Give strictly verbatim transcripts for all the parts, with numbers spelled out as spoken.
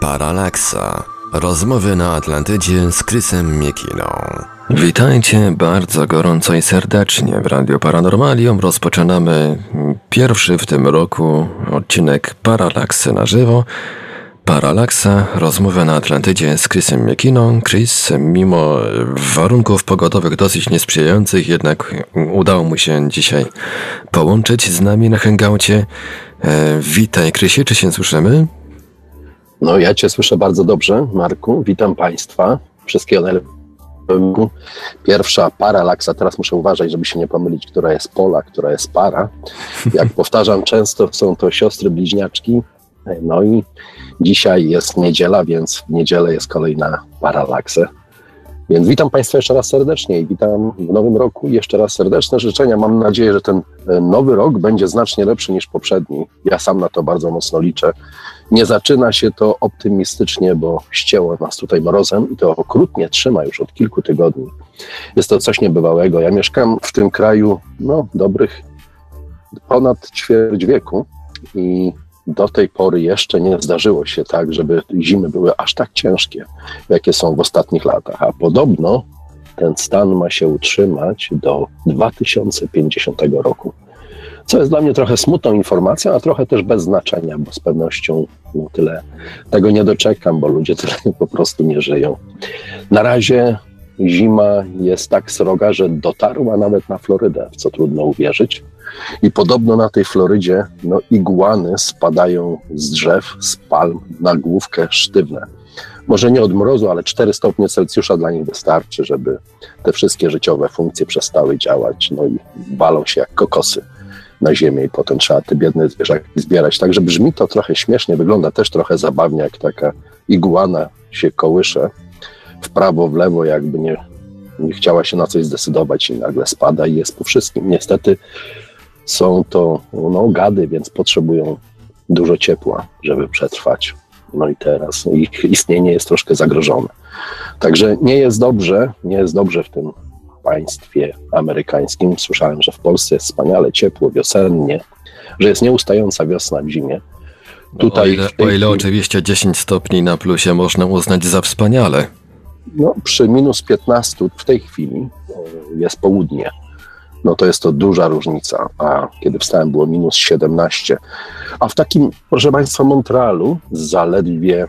Paralaksa. Rozmowy na Atlantydzie z Chrisem Miekiną. Witajcie bardzo gorąco i serdecznie w Radio Paranormalium. Rozpoczynamy pierwszy w tym roku odcinek Paralaksy na żywo. Paralaksa, rozmowa na Atlantydzie z Chrisem Miekiną. Chris, mimo warunków pogodowych dosyć niesprzyjających, jednak udało mu się dzisiaj połączyć z nami na hangoucie. E, witaj, Chrisie, czy się słyszymy? No, ja Cię słyszę bardzo dobrze, Marku. Witam Państwa. Wszystkiego najlepszego. Pierwsza paralaksa. Teraz muszę uważać, żeby się nie pomylić, która jest pola, która jest para. Jak powtarzam często, są to siostry bliźniaczki. No i dzisiaj jest niedziela, więc w niedzielę jest kolejna paralaksa. Więc witam Państwa jeszcze raz serdecznie i witam w nowym roku. Jeszcze raz serdeczne życzenia. Mam nadzieję, że ten nowy rok będzie znacznie lepszy niż poprzedni. Ja sam na to bardzo mocno liczę. Nie zaczyna się to optymistycznie, bo ścięło nas tutaj mrozem i to okrutnie trzyma już od kilku tygodni. Jest to coś niebywałego. Ja mieszkam w tym kraju no, dobrych ponad ćwierć wieku i do tej pory jeszcze nie zdarzyło się tak, żeby zimy były aż tak ciężkie, jakie są w ostatnich latach. A podobno ten stan ma się utrzymać do dwa tysiące pięćdziesiątego roku. Co jest dla mnie trochę smutną informacją, a trochę też bez znaczenia, bo z pewnością no tyle tego nie doczekam, bo ludzie tyle po prostu nie żyją. Na razie zima jest tak sroga, że dotarła nawet na Florydę, w co trudno uwierzyć. I podobno na tej Florydzie no, igłany spadają z drzew, z palm na główkę sztywne. Może nie od mrozu, ale cztery stopnie Celsjusza dla nich wystarczy, żeby te wszystkie życiowe funkcje przestały działać. No i balą się jak kokosy na ziemię i potem trzeba te biedne zwierzaki zbierać. Także brzmi to trochę śmiesznie, wygląda też trochę zabawnie, jak taka igłana się kołysze w prawo, w lewo, jakby nie, nie chciała się na coś zdecydować i nagle spada i jest po wszystkim. Niestety są to no, gady, więc potrzebują dużo ciepła, żeby przetrwać. No i teraz ich istnienie jest troszkę zagrożone. Także nie jest dobrze, nie jest dobrze w tym państwie amerykańskim. Słyszałem, że w Polsce jest wspaniale ciepło, wiosennie, że jest nieustająca wiosna w zimie. Tutaj o ile, w tej... o ile oczywiście dziesięć stopni na plusie można uznać za wspaniale. No, przy minus piętnaście w tej chwili jest południe. No to jest to duża różnica, a kiedy wstałem było minus siedemnaście. A w takim, proszę Państwa, Montrealu zaledwie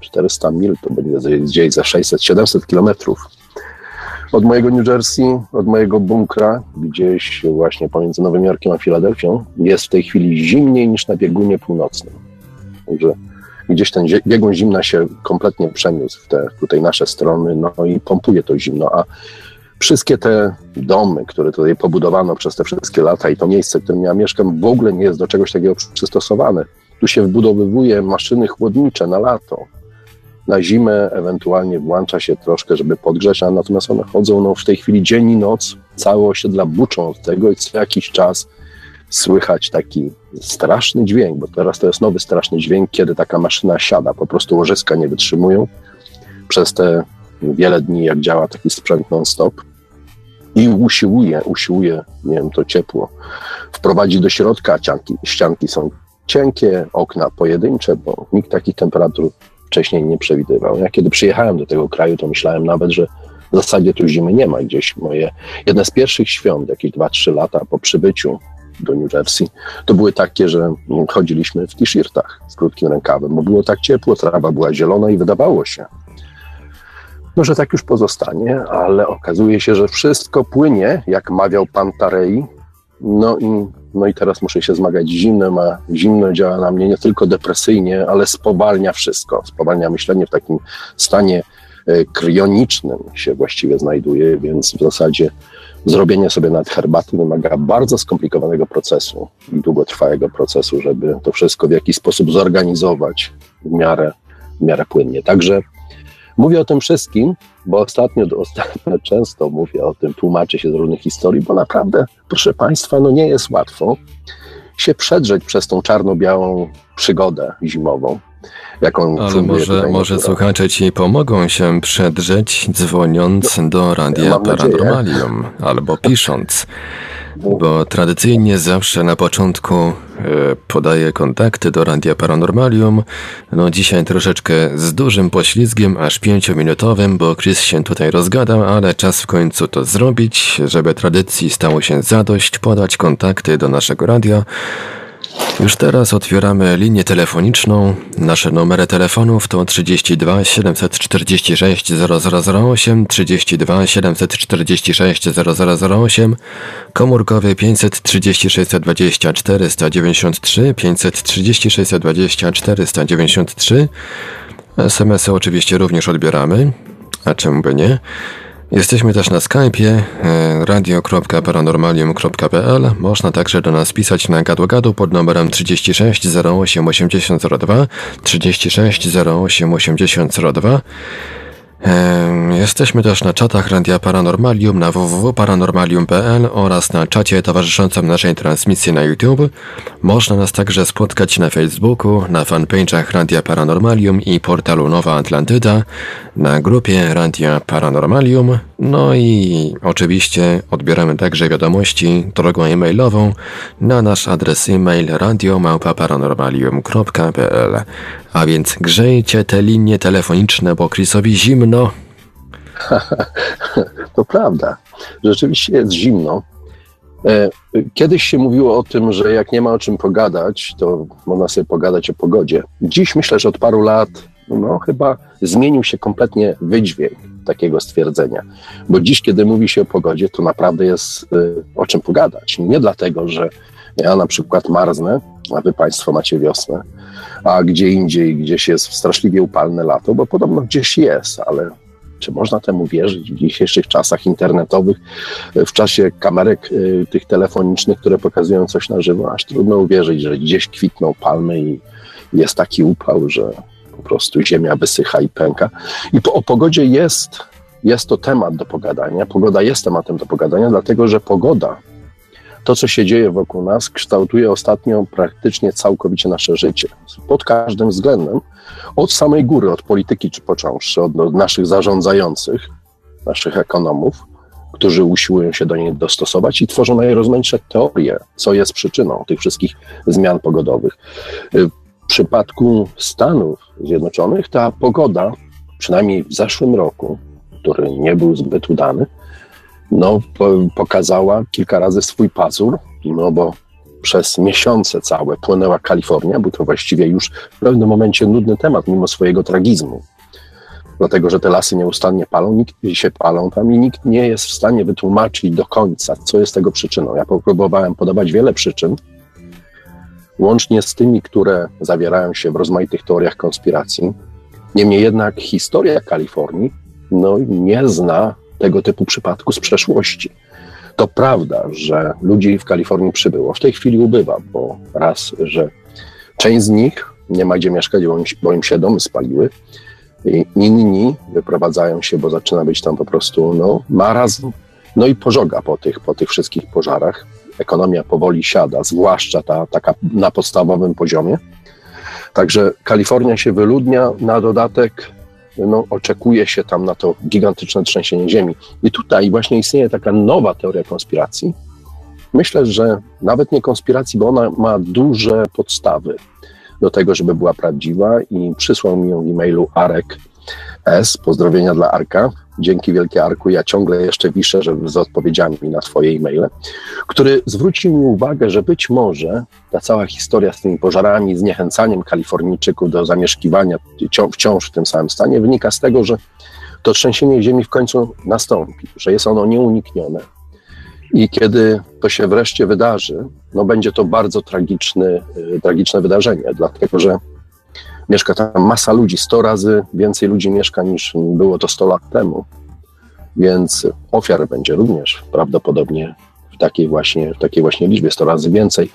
czterysta mil, to będzie gdzieś za sześćset siedemset kilometrów. Od mojego New Jersey, od mojego bunkra, gdzieś właśnie pomiędzy Nowym Jorkiem a Filadelfią, jest w tej chwili zimniej niż na biegunie północnym. Także gdzieś ten biegun zimna się kompletnie przeniósł w te tutaj nasze strony, no i pompuje to zimno, a wszystkie te domy, które tutaj pobudowano przez te wszystkie lata i to miejsce, w którym ja mieszkam, w ogóle nie jest do czegoś takiego przystosowane. Tu się wbudowywuje maszyny chłodnicze na lato. Na zimę ewentualnie włącza się troszkę, żeby podgrzać, a natomiast one chodzą no, w tej chwili dzień i noc, całe osiedla buczą od tego i co jakiś czas słychać taki straszny dźwięk, bo teraz to jest nowy straszny dźwięk, kiedy taka maszyna siada, po prostu łożyska nie wytrzymują przez te wiele dni, jak działa taki sprzęt non-stop i usiłuje, usiłuje, nie wiem, to ciepło wprowadzić do środka, ścianki, ścianki są cienkie, okna pojedyncze, bo nikt takich temperatur wcześniej nie przewidywał. Ja kiedy przyjechałem do tego kraju, to myślałem nawet, że w zasadzie tu zimy nie ma. Gdzieś moje, jedne z pierwszych świąt, jakieś dwa trzy lata po przybyciu do New Jersey, to były takie, że chodziliśmy w t-shirtach z krótkim rękawem, bo było tak ciepło, trawa była zielona i wydawało się, no, że tak już pozostanie, ale okazuje się, że wszystko płynie, jak mawiał Pantarei. No i, no i teraz muszę się zmagać z zimnem, a zimno działa na mnie nie tylko depresyjnie, ale spowalnia wszystko. Spowalnia myślenie, w takim stanie kryonicznym się właściwie znajduje, więc w zasadzie zrobienie sobie nawet herbaty wymaga bardzo skomplikowanego procesu i długotrwałego procesu, żeby to wszystko w jakiś sposób zorganizować w miarę, w miarę płynnie. Także mówię o tym wszystkim, bo ostatnio, ostatnio często mówię o tym, tłumaczę się z różnych historii, bo naprawdę, proszę Państwa, no nie jest łatwo się przedrzeć przez tą czarno-białą przygodę zimową. jaką Ale może, może słuchacze ci pomogą się przedrzeć, dzwoniąc no, do Radia Paranormalium albo pisząc, bo tradycyjnie zawsze na początku podaję kontakty do Radia Paranormalium. No dzisiaj troszeczkę z dużym poślizgiem, aż pięciominutowym, bo Chris się tutaj rozgadał, ale czas w końcu to zrobić, żeby tradycji stało się zadość, podać kontakty do naszego radia. Już teraz otwieramy linię telefoniczną. Nasze numery telefonów to trzydzieści dwa siedemset czterdzieści sześć zero zero zero osiem, trzydzieści dwa siedemset czterdzieści sześć zero zero zero osiem, komórkowy pięćset trzydzieści sześć dwadzieścia cztery dziewięćdziesiąt trzy, pięćset trzydzieści sześć dwadzieścia cztery dziewięćdziesiąt trzy. es em esy oczywiście również odbieramy, a czemu by nie? Jesteśmy też na Skype'ie radio kropka paranormalium kropka p l. Można także do nas pisać na gadu-gadu pod numerem trzydzieści sześć zero osiem osiemdziesiąt zero dwa, trzydzieści sześć zero osiem osiemdziesiąt zero dwa. Jesteśmy też na czatach Radia Paranormalium na w w w kropka paranormalium kropka p l oraz na czacie towarzyszącym naszej transmisji na YouTube. Można nas także spotkać na Facebooku, na fanpage'ach Radia Paranormalium i portalu Nowa Atlantyda, na grupie Radia Paranormalium. No i oczywiście odbieramy także wiadomości drogą e-mailową na nasz adres e-mail radio małpa paranormalium kropka p l. A więc grzejcie te linie telefoniczne, bo Chrisowi zimno. To prawda. Rzeczywiście jest zimno. Kiedyś się mówiło o tym, że jak nie ma o czym pogadać, to można sobie pogadać o pogodzie. Dziś myślę, że od paru lat no chyba zmienił się kompletnie wydźwięk takiego stwierdzenia. Bo dziś, kiedy mówi się o pogodzie, to naprawdę jest o czym pogadać. Nie dlatego, że ja na przykład marznę, a wy państwo macie wiosnę, a gdzie indziej gdzieś jest straszliwie upalne lato, bo podobno gdzieś jest, ale czy można temu wierzyć w dzisiejszych czasach internetowych, w czasie kamerek y, tych telefonicznych, które pokazują coś na żywo, aż trudno uwierzyć, że gdzieś kwitną palmy i jest taki upał, że po prostu ziemia wysycha i pęka. I po, o pogodzie jest, jest to temat do pogadania, pogoda jest tematem do pogadania, dlatego że pogoda, to, co się dzieje wokół nas, kształtuje ostatnio praktycznie całkowicie nasze życie. Pod każdym względem, od samej góry, od polityki czy począwszy, od, od naszych zarządzających, naszych ekonomów, którzy usiłują się do niej dostosować i tworzą najrozmaitsze teorie, co jest przyczyną tych wszystkich zmian pogodowych. W przypadku Stanów Zjednoczonych ta pogoda, przynajmniej w zeszłym roku, który nie był zbyt udany, no, pokazała kilka razy swój pazur, no bo przez miesiące całe płynęła Kalifornia, był to właściwie już w pewnym momencie nudny temat, mimo swojego tragizmu. Dlatego, że te lasy nieustannie palą, nikt się palą tam i nikt nie jest w stanie wytłumaczyć do końca, co jest tego przyczyną. Ja próbowałem podawać wiele przyczyn, łącznie z tymi, które zawierają się w rozmaitych teoriach konspiracji. Niemniej jednak historia Kalifornii no, nie zna tego typu przypadku z przeszłości. To prawda, że ludzi w Kalifornii przybyło. W tej chwili ubywa, bo raz, że część z nich nie ma gdzie mieszkać, bo im się domy spaliły. I inni wyprowadzają się, bo zaczyna być tam po prostu no, marazm. No i pożoga po tych, po tych wszystkich pożarach. Ekonomia powoli siada, zwłaszcza ta taka na podstawowym poziomie. Także Kalifornia się wyludnia, na dodatek no, oczekuje się tam na to gigantyczne trzęsienie ziemi. I tutaj właśnie istnieje taka nowa teoria konspiracji. Myślę, że nawet nie konspiracji, bo ona ma duże podstawy do tego, żeby była prawdziwa i przysłał mi ją w e-mailu Arek S. Pozdrowienia dla Arka. Dzięki wielkie, Arku. Ja ciągle jeszcze wiszę, żeby z odpowiedziami na twoje e-maile, który zwrócił mi uwagę, że być może ta cała historia z tymi pożarami, zniechęcaniem Kalifornijczyków do zamieszkiwania wciąż w tym samym stanie wynika z tego, że to trzęsienie ziemi w końcu nastąpi, że jest ono nieuniknione. I kiedy to się wreszcie wydarzy, no będzie to bardzo tragiczny, tragiczne wydarzenie, dlatego że mieszka tam masa ludzi, sto razy więcej ludzi mieszka niż było to sto lat temu, więc ofiar będzie również prawdopodobnie w takiej właśnie, w takiej właśnie liczbie, sto razy więcej.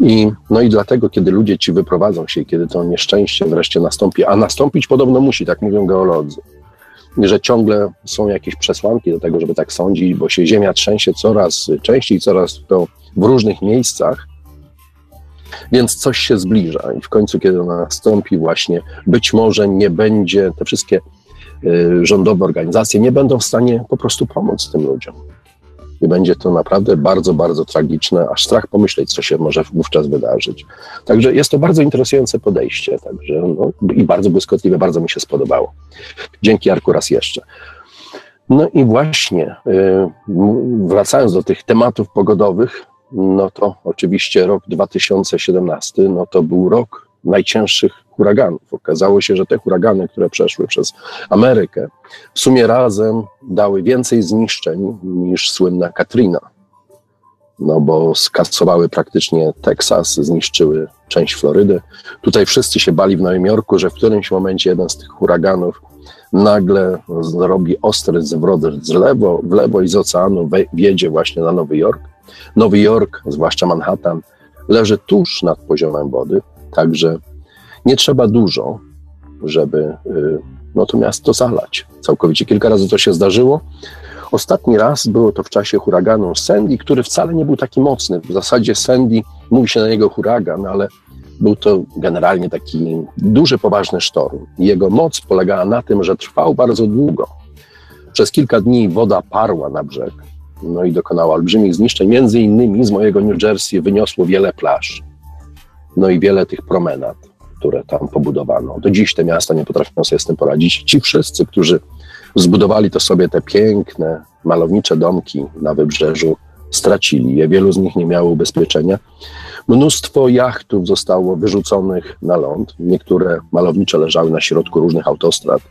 I, no i dlatego, kiedy ludzie ci wyprowadzą się i kiedy to nieszczęście wreszcie nastąpi, a nastąpić podobno musi, tak mówią geolodzy, że ciągle są jakieś przesłanki do tego, żeby tak sądzić, bo się ziemia trzęsie coraz częściej, coraz to w różnych miejscach, Więc coś się zbliża i w końcu, kiedy ona nastąpi, właśnie być może nie będzie, te wszystkie y, rządowe organizacje nie będą w stanie po prostu pomóc tym ludziom. I będzie to naprawdę bardzo, bardzo tragiczne, aż strach pomyśleć, co się może wówczas wydarzyć. Także jest to bardzo interesujące podejście, także, no, i bardzo błyskotliwe, bardzo mi się spodobało. Dzięki, Arku, raz jeszcze. No i właśnie, y, wracając do tych tematów pogodowych, no to oczywiście rok dwa tysiące siedemnasty, no to był rok najcięższych huraganów. Okazało się, że te huragany, które przeszły przez Amerykę, w sumie razem dały więcej zniszczeń niż słynna Katrina. No bo skasowały praktycznie Teksas, zniszczyły część Florydy. Tutaj wszyscy się bali w Nowym Jorku, że w którymś momencie jeden z tych huraganów nagle zrobi ostry zwrot z lewo, w lewo i z oceanu wjedzie właśnie na Nowy Jork. Nowy Jork, zwłaszcza Manhattan, leży tuż nad poziomem wody, także nie trzeba dużo, żeby no, to miasto zalać całkowicie. Kilka razy to się zdarzyło. Ostatni raz było to w czasie huraganu Sandy, który wcale nie był taki mocny. W zasadzie Sandy, mówi się na niego huragan, ale był to generalnie taki duży, poważny sztorm. Jego moc polegała na tym, że trwał bardzo długo. Przez kilka dni woda parła na brzeg, no i dokonała olbrzymich zniszczeń. Między innymi z mojego New Jersey wyniosło wiele plaż, no i wiele tych promenad, które tam pobudowano. Do dziś te miasta nie potrafią sobie z tym poradzić. Ci wszyscy, którzy zbudowali to sobie te piękne, malownicze domki na wybrzeżu, stracili je. Wielu z nich nie miało ubezpieczenia. Mnóstwo jachtów zostało wyrzuconych na ląd. Niektóre malownicze leżały na środku różnych autostrad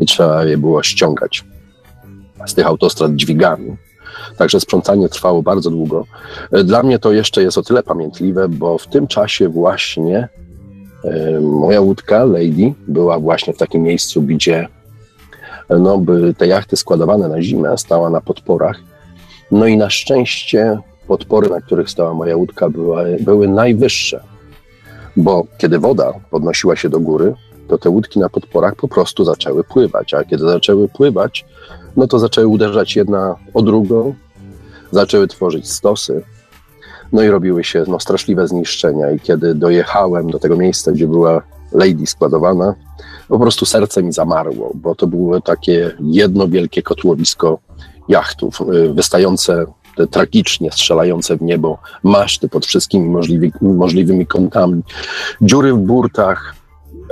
i trzeba je było ściągać z tych autostrad dźwigami. Także sprzątanie trwało bardzo długo. Dla mnie to jeszcze jest o tyle pamiętliwe, bo w tym czasie właśnie moja łódka Lady była właśnie w takim miejscu, gdzie no, by te jachty składowane na zimę, stała na podporach. No i na szczęście podpory, na których stała moja łódka, były, były najwyższe, bo kiedy woda podnosiła się do góry, to te łódki na podporach po prostu zaczęły pływać, a kiedy zaczęły pływać, no to zaczęły uderzać jedna o drugą, zaczęły tworzyć stosy. No i robiły się no, straszliwe zniszczenia i kiedy dojechałem do tego miejsca, gdzie była Lady składowana, po prostu serce mi zamarło, bo to było takie jedno wielkie kotłowisko jachtów, wystające, te tragicznie strzelające w niebo maszty pod wszystkimi możliwi, możliwymi kątami, dziury w burtach,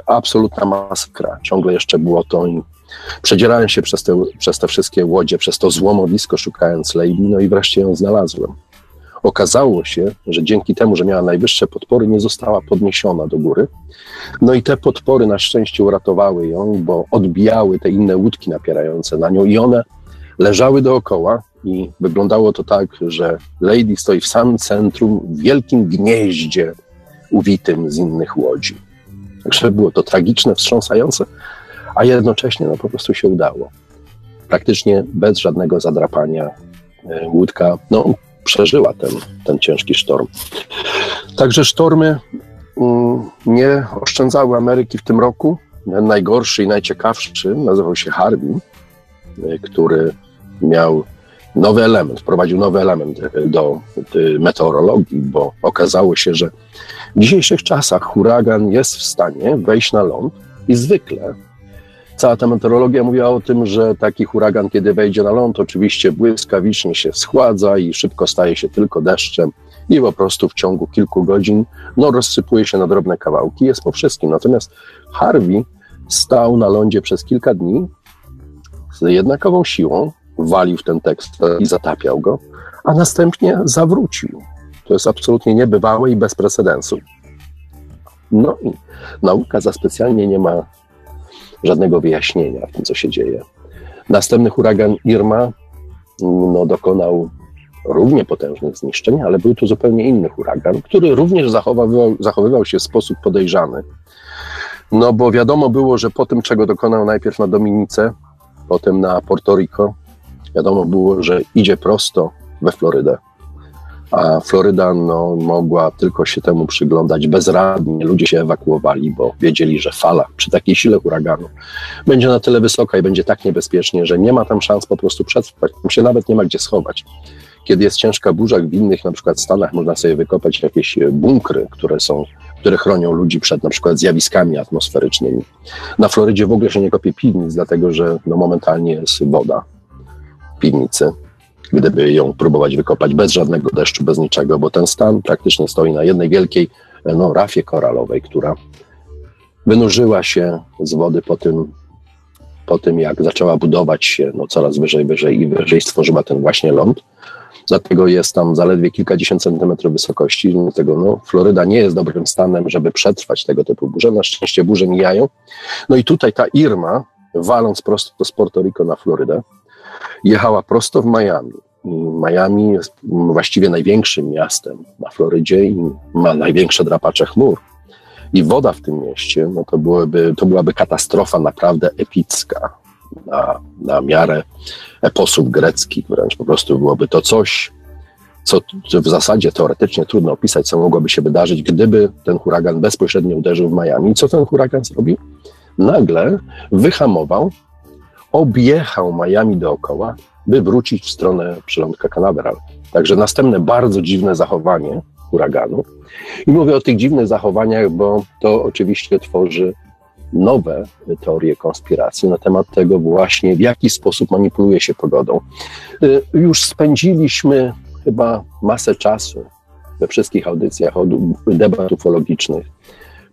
absolutna masakra. Ciągle jeszcze było to i przedzierałem się przez te, przez te wszystkie łodzie, przez to złomowisko, szukając Lady, no i wreszcie ją znalazłem. Okazało się, że dzięki temu, że miała najwyższe podpory, nie została podniesiona do góry. No i te podpory na szczęście uratowały ją, bo odbijały te inne łódki napierające na nią i one leżały dookoła i wyglądało to tak, że Lady stoi w samym centrum, w wielkim gnieździe uwitym z innych łodzi. Także było to tragiczne, wstrząsające, a jednocześnie no, po prostu się udało. Praktycznie bez żadnego zadrapania łódka, no, przeżyła ten, ten ciężki sztorm. Także sztormy nie oszczędzały Ameryki w tym roku. Najgorszy i najciekawszy nazywał się Harvey, który miał nowy element, wprowadził nowy element do meteorologii, bo okazało się, że w dzisiejszych czasach huragan jest w stanie wejść na ląd i zwykle cała ta meteorologia mówiła o tym, że taki huragan, kiedy wejdzie na ląd, oczywiście błyskawicznie się schładza i szybko staje się tylko deszczem i po prostu w ciągu kilku godzin no, rozsypuje się na drobne kawałki, jest po wszystkim. Natomiast Harvey stał na lądzie przez kilka dni z jednakową siłą, walił w ten tekst i zatapiał go, a następnie zawrócił. To jest absolutnie niebywałe i bez precedensu. No i nauka za specjalnie nie ma żadnego wyjaśnienia w tym, co się dzieje. Następny huragan Irma no, dokonał równie potężnych zniszczeń, ale był to zupełnie inny huragan, który również zachowywał, zachowywał się w sposób podejrzany. No bo wiadomo było, że po tym, czego dokonał najpierw na Dominice, potem na Puerto Rico, wiadomo było, że idzie prosto we Florydę. A Floryda no, mogła tylko się temu przyglądać bezradnie. Ludzie się ewakuowali, bo wiedzieli, że fala przy takiej sile huraganu będzie na tyle wysoka i będzie tak niebezpiecznie, że nie ma tam szans po prostu przetrwać. Tam się nawet nie ma gdzie schować. Kiedy jest ciężka burza, w innych na przykład stanach można sobie wykopać jakieś bunkry, które są, które chronią ludzi przed na przykład zjawiskami atmosferycznymi. Na Florydzie w ogóle się nie kopie piwnic, dlatego że no, momentalnie jest woda w piwnicy, gdyby ją próbować wykopać bez żadnego deszczu, bez niczego, bo ten stan praktycznie stoi na jednej wielkiej no, rafie koralowej, która wynurzyła się z wody po tym, po tym jak zaczęła budować się no, coraz wyżej, wyżej i wyżej, stworzyła ten właśnie ląd. Dlatego jest tam zaledwie kilkadziesiąt centymetrów wysokości, dlatego no, Floryda nie jest dobrym stanem, żeby przetrwać tego typu burze. Na szczęście burze mijają. No i tutaj ta Irma, waląc prosto z Puerto Rico na Florydę, jechała prosto w Miami. Miami jest właściwie największym miastem na Florydzie i ma największe drapacze chmur. I woda w tym mieście, no to, byłoby, to byłaby katastrofa naprawdę epicka. Na, na miarę eposów greckich wręcz po prostu byłoby to coś, co w zasadzie teoretycznie trudno opisać, co mogłoby się wydarzyć, gdyby ten huragan bezpośrednio uderzył w Miami. Co ten huragan zrobił? Nagle wyhamował, objechał Miami dookoła, by wrócić w stronę przylądka Canaveral. Także następne bardzo dziwne zachowanie huraganu. I mówię o tych dziwnych zachowaniach, bo to oczywiście tworzy nowe teorie konspiracji na temat tego właśnie, w jaki sposób manipuluje się pogodą. Już spędziliśmy chyba masę czasu we wszystkich audycjach od debat ufologicznych,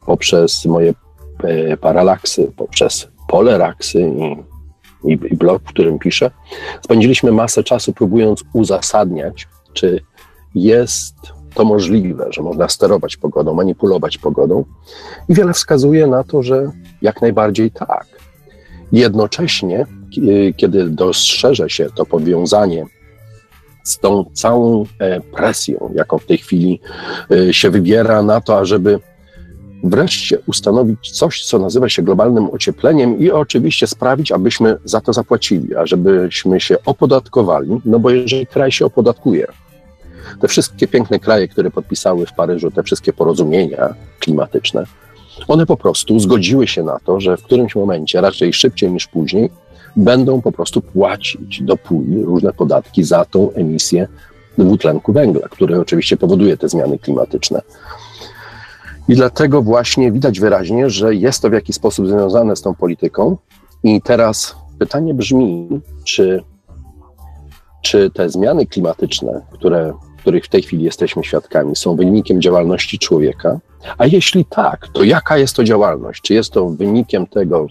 poprzez moje paralaksy, poprzez poleraksy i, i blog, w którym piszę. Spędziliśmy masę czasu próbując uzasadniać, czy jest to możliwe, że można sterować pogodą, manipulować pogodą i wiele wskazuje na to, że jak najbardziej tak. Jednocześnie, kiedy dostrzeże się to powiązanie z tą całą presją, jaką w tej chwili się wybiera na to, ażeby wreszcie ustanowić coś, co nazywa się globalnym ociepleniem i oczywiście sprawić, abyśmy za to zapłacili, ażebyśmy się opodatkowali, no bo jeżeli kraj się opodatkuje, te wszystkie piękne kraje, które podpisały w Paryżu te wszystkie porozumienia klimatyczne, one po prostu zgodziły się na to, że w którymś momencie, raczej szybciej niż później, będą po prostu płacić do puli różne podatki za tą emisję dwutlenku węgla, który oczywiście powoduje te zmiany klimatyczne. I dlatego właśnie widać wyraźnie, że jest to w jakiś sposób związane z tą polityką. I teraz pytanie brzmi, czy, czy te zmiany klimatyczne, które których w tej chwili jesteśmy świadkami, są wynikiem działalności człowieka? A jeśli tak, to jaka jest to działalność? Czy jest to wynikiem tego,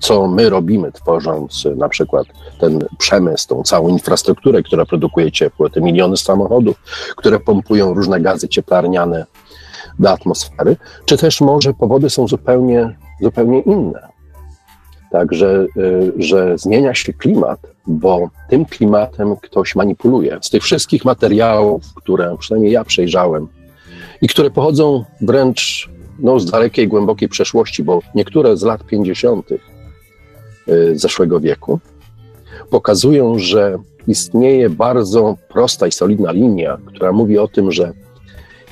co my robimy, tworząc na przykład ten przemysł, tą całą infrastrukturę, która produkuje ciepło, te miliony samochodów, które pompują różne gazy cieplarniane do atmosfery? Czy też może powody są zupełnie, zupełnie inne? Także, że zmienia się klimat, bo tym klimatem ktoś manipuluje. Z tych wszystkich materiałów, które przynajmniej ja przejrzałem i które pochodzą wręcz no, z dalekiej, głębokiej przeszłości, bo niektóre z lat pięćdziesiątych zeszłego wieku pokazują, że istnieje bardzo prosta i solidna linia, która mówi o tym, że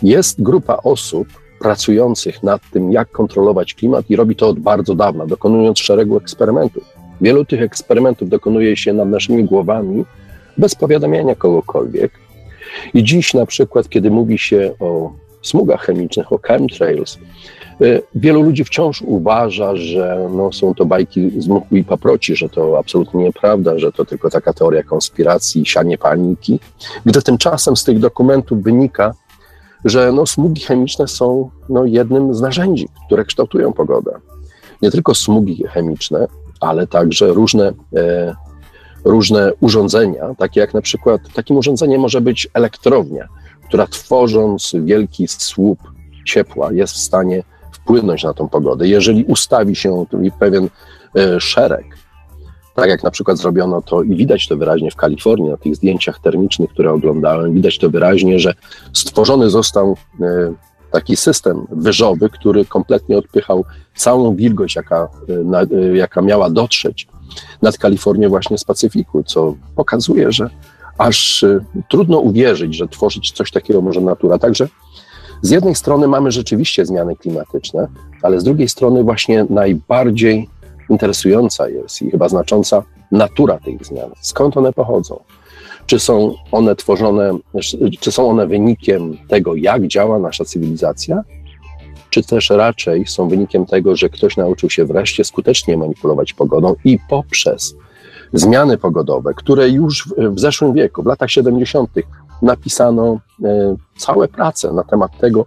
jest grupa osób pracujących nad tym, jak kontrolować klimat i robi to od bardzo dawna, dokonując szeregu eksperymentów. Wielu tych eksperymentów dokonuje się nad naszymi głowami bez powiadamiania kogokolwiek. I dziś na przykład, kiedy mówi się o smugach chemicznych, o chemtrails, wielu ludzi wciąż uważa, że no, są to bajki z muchu i paproci, że to absolutnie nieprawda, że to tylko taka teoria konspiracji, sianie paniki. Gdy tymczasem z tych dokumentów wynika, że no, smugi chemiczne są no, jednym z narzędzi, które kształtują pogodę. Nie tylko smugi chemiczne, ale także różne, e, różne urządzenia, takie jak na przykład, takim urządzeniem może być elektrownia, która tworząc wielki słup ciepła jest w stanie wpłynąć na tą pogodę. Jeżeli ustawi się pewien e, szereg, tak jak na przykład zrobiono to i widać to wyraźnie w Kalifornii, na tych zdjęciach termicznych, które oglądałem, widać to wyraźnie, że stworzony został taki system wyżowy, który kompletnie odpychał całą wilgoć, jaka, jaka miała dotrzeć nad Kalifornię właśnie z Pacyfiku, co pokazuje, że aż trudno uwierzyć, że tworzyć coś takiego może natura. Także z jednej strony mamy rzeczywiście zmiany klimatyczne, ale z drugiej strony właśnie najbardziej interesująca jest i chyba znacząca natura tych zmian. Skąd one pochodzą? czy są one tworzone, czy są one wynikiem tego, jak działa nasza cywilizacja, czy też raczej są wynikiem tego, że ktoś nauczył się wreszcie skutecznie manipulować pogodą i poprzez zmiany pogodowe, które już w zeszłym wieku, w latach siedemdziesiątych napisano całe prace na temat tego,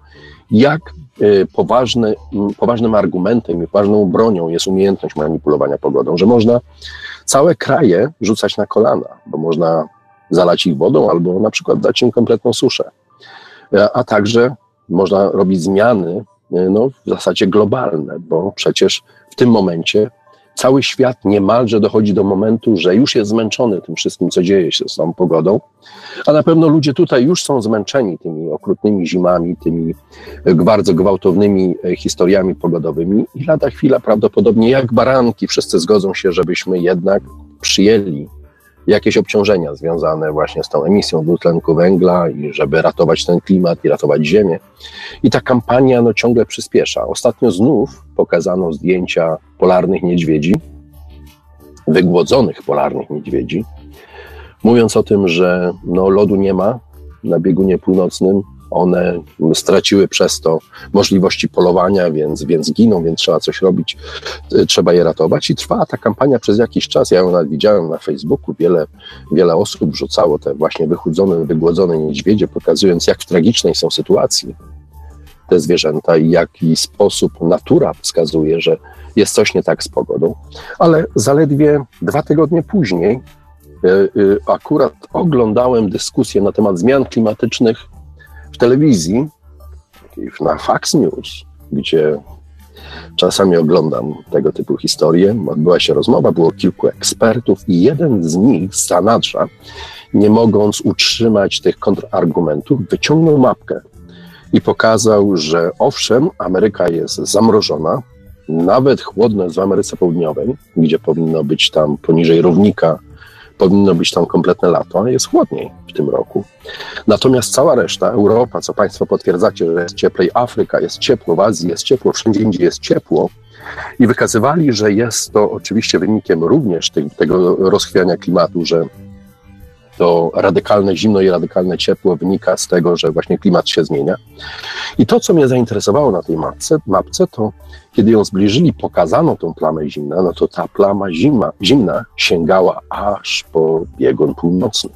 jak poważny, poważnym argumentem i poważną bronią jest umiejętność manipulowania pogodą, że można całe kraje rzucać na kolana, bo można zalać ich wodą albo na przykład dać im kompletną suszę, a także można robić zmiany no, w zasadzie globalne, bo przecież w tym momencie cały świat niemalże dochodzi do momentu, że już jest zmęczony tym wszystkim, co dzieje się z tą pogodą, a na pewno ludzie tutaj już są zmęczeni tymi okrutnymi zimami, tymi bardzo gwałtownymi historiami pogodowymi i lada chwila prawdopodobnie jak baranki wszyscy zgodzą się, żebyśmy jednak przyjęli jakieś obciążenia związane właśnie z tą emisją dwutlenku węgla i żeby ratować ten klimat i ratować ziemię. I ta kampania no, ciągle przyspiesza. Ostatnio znów pokazano zdjęcia polarnych niedźwiedzi, wygłodzonych polarnych niedźwiedzi, mówiąc o tym, że no, lodu nie ma na biegunie północnym. One straciły przez to możliwości polowania, więc, więc giną, więc trzeba coś robić, trzeba je ratować. I trwała ta kampania przez jakiś czas. Ja ją nawet widziałem na Facebooku. Wiele, wiele osób wrzucało te właśnie wychudzone, wygłodzone niedźwiedzie, pokazując, jak w tragicznej są sytuacji te zwierzęta i jaki sposób natura wskazuje, że jest coś nie tak z pogodą. Ale zaledwie dwa tygodnie później yy, yy, akurat oglądałem dyskusję na temat zmian klimatycznych w telewizji, na Fox News, gdzie czasami oglądam tego typu historie. Odbyła się rozmowa, było kilku ekspertów i jeden z nich, z zanadrza, nie mogąc utrzymać tych kontrargumentów, wyciągnął mapkę i pokazał, że owszem, Ameryka jest zamrożona, nawet chłodno jest w Ameryce Południowej, gdzie powinno być tam poniżej równika, powinno być tam kompletne lato, a jest chłodniej w tym roku. Natomiast cała reszta, Europa, co Państwo potwierdzacie, że jest cieplej, Afryka jest ciepło, w Azji jest ciepło, wszędzie indziej jest ciepło i wykazywali, że jest to oczywiście wynikiem również tego rozchwiania klimatu, że to radykalne zimno i radykalne ciepło wynika z tego, że właśnie klimat się zmienia. I to, co mnie zainteresowało na tej mapce, mapce to kiedy ją zbliżyli, pokazano tą plamę zimna, no to ta plama zima, zimna sięgała aż po biegun północny.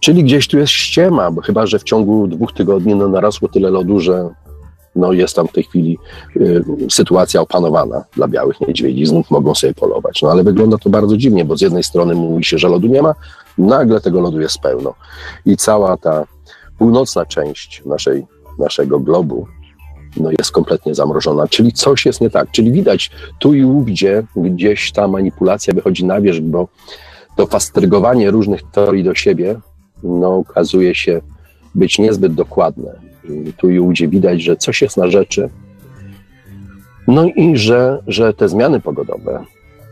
Czyli gdzieś tu jest ściema, bo chyba że w ciągu dwóch tygodni no, narosło tyle lodu, że no, jest tam w tej chwili y, sytuacja opanowana dla białych niedźwiedzi, znów mogą sobie polować. No ale wygląda to bardzo dziwnie, bo z jednej strony mówi się, że lodu nie ma, nagle tego lodu jest pełno. I cała ta północna część naszej, naszego globu no, jest kompletnie zamrożona, czyli coś jest nie tak. Czyli widać tu i ówdzie gdzieś ta manipulacja wychodzi na wierzch, bo to fastrygowanie różnych teorii do siebie no, okazuje się być niezbyt dokładne. I tu i ówdzie widać, że coś jest na rzeczy, no i że, że te zmiany pogodowe,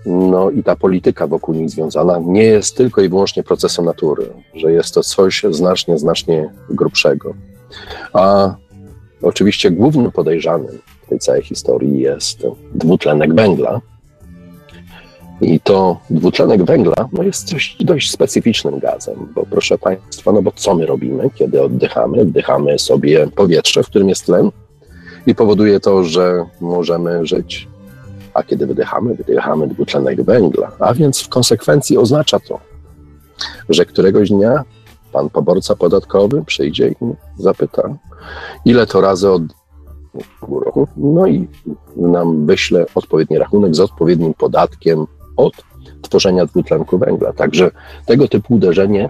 no i ta polityka wokół nich związana nie jest tylko i wyłącznie procesem natury, że jest to coś znacznie, znacznie grubszego. A oczywiście głównym podejrzanym w tej całej historii jest dwutlenek węgla i to dwutlenek węgla no jest coś dość specyficznym gazem, bo proszę Państwa, no bo co my robimy, kiedy oddychamy? Wdychamy sobie powietrze, w którym jest tlen i powoduje to, że możemy żyć, a kiedy wydychamy, wydychamy dwutlenek węgla, a więc w konsekwencji oznacza to, że któregoś dnia pan poborca podatkowy przyjdzie i zapyta, ile to razy od pół roku, no i nam wyśle odpowiedni rachunek z odpowiednim podatkiem od tworzenia dwutlenku węgla. Także tego typu uderzenie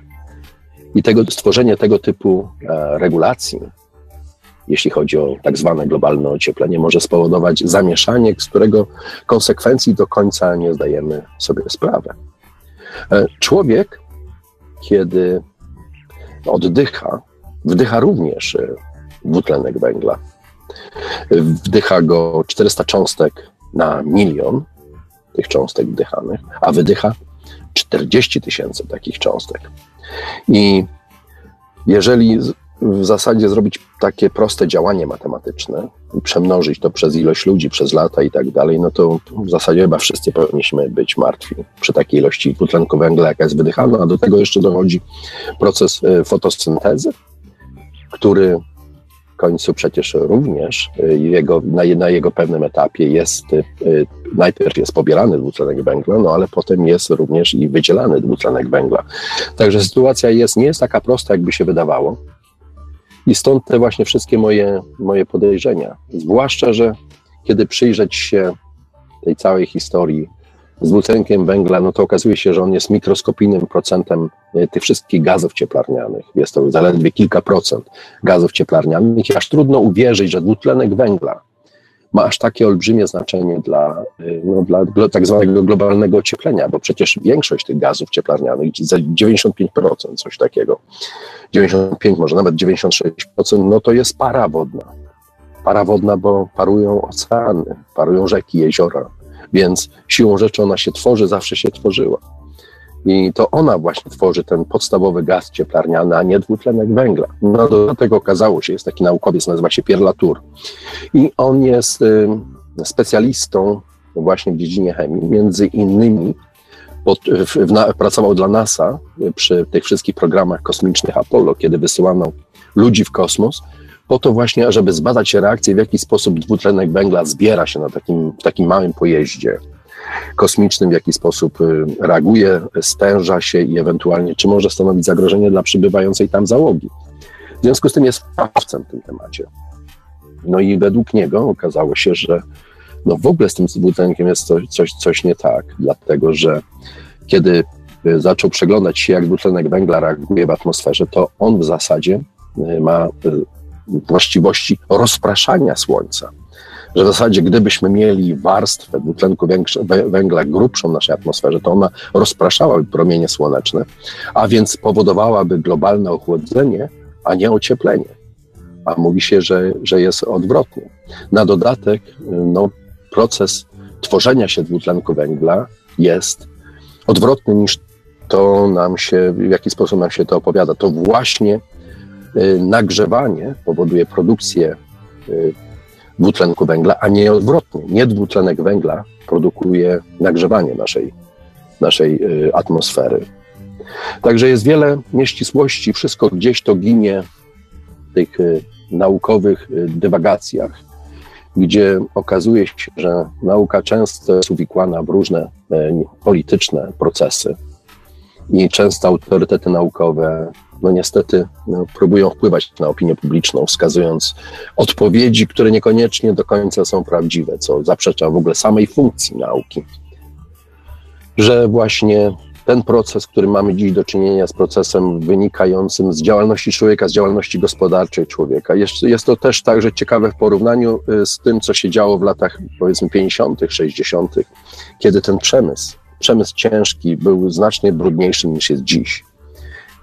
i tego, stworzenie tego typu e, regulacji, jeśli chodzi o tak zwane globalne ocieplenie, może spowodować zamieszanie, z którego konsekwencji do końca nie zdajemy sobie sprawy. E, człowiek, kiedy oddycha, wdycha również dwutlenek węgla. Wdycha go czterysta cząstek na milion tych cząstek wdychanych, a wydycha czterdzieści tysięcy takich cząstek. I jeżeli w zasadzie zrobić takie proste działanie matematyczne, przemnożyć to przez ilość ludzi, przez lata i tak dalej, no to w zasadzie chyba wszyscy powinniśmy być martwi przy takiej ilości dwutlenku węgla, jaka jest wydychana, a do tego jeszcze dochodzi proces fotosyntezy, który w końcu przecież również jego, na, na jego pewnym etapie jest, najpierw jest pobierany dwutlenek węgla, no ale potem jest również i wydzielany dwutlenek węgla. Także sytuacja jest, nie jest taka prosta, jakby się wydawało. I stąd te właśnie wszystkie moje, moje podejrzenia. Zwłaszcza, że kiedy przyjrzeć się tej całej historii z dwutlenkiem węgla, no to okazuje się, że on jest mikroskopijnym procentem tych wszystkich gazów cieplarnianych. Jest to zaledwie kilka procent gazów cieplarnianych i aż trudno uwierzyć, że dwutlenek węgla ma aż takie olbrzymie znaczenie dla, no, dla tak zwanego globalnego ocieplenia, bo przecież większość tych gazów cieplarnianych, dziewięćdziesiąt pięć procent coś takiego, dziewięćdziesiąt pięć procent, może nawet dziewięćdziesiąt sześć procent, no to jest para wodna. Para wodna, bo parują oceany, parują rzeki, jeziora, więc siłą rzeczy ona się tworzy, zawsze się tworzyła. I to ona właśnie tworzy ten podstawowy gaz cieplarniany, a nie dwutlenek węgla. No do tego okazało się, jest taki naukowiec, nazywa się Pierre Latour. I on jest y, specjalistą właśnie w dziedzinie chemii. Między innymi pod, w, w, na, pracował dla NASA przy tych wszystkich programach kosmicznych Apollo, kiedy wysyłano ludzi w kosmos, po to właśnie, żeby zbadać reakcję, w jaki sposób dwutlenek węgla zbiera się na takim, w takim małym pojeździe kosmicznym, w jaki sposób reaguje, stęża się i ewentualnie, czy może stanowić zagrożenie dla przybywającej tam załogi. W związku z tym jest sprawcem w tym temacie. No i według niego okazało się, że no w ogóle z tym dwutlenkiem jest coś, coś, coś nie tak, dlatego że kiedy zaczął przeglądać się, jak dwutlenek węgla reaguje w atmosferze, to on w zasadzie ma właściwości rozpraszania Słońca. Że w zasadzie gdybyśmy mieli warstwę dwutlenku węgla grubszą w naszej atmosferze, to ona rozpraszałaby promienie słoneczne, a więc powodowałaby globalne ochłodzenie, a nie ocieplenie. A mówi się, że, że jest odwrotnie. Na dodatek no, proces tworzenia się dwutlenku węgla jest odwrotny niż to nam się, w jaki sposób nam się to opowiada. To właśnie y, nagrzewanie powoduje produkcję y, dwutlenku węgla, a nie odwrotnie. Nie dwutlenek węgla produkuje nagrzewanie naszej, naszej atmosfery. Także jest wiele nieścisłości, wszystko gdzieś to ginie w tych naukowych dywagacjach, gdzie okazuje się, że nauka często jest uwikłana w różne polityczne procesy i często autorytety naukowe no niestety no, próbują wpływać na opinię publiczną, wskazując odpowiedzi, które niekoniecznie do końca są prawdziwe, co zaprzecza w ogóle samej funkcji nauki. Że właśnie ten proces, który mamy dziś do czynienia z procesem wynikającym z działalności człowieka, z działalności gospodarczej człowieka. Jest, jest to też także ciekawe w porównaniu z tym, co się działo w latach powiedzmy pięćdziesiątych, sześćdziesiątych, kiedy ten przemysł, przemysł ciężki był znacznie brudniejszy niż jest dziś.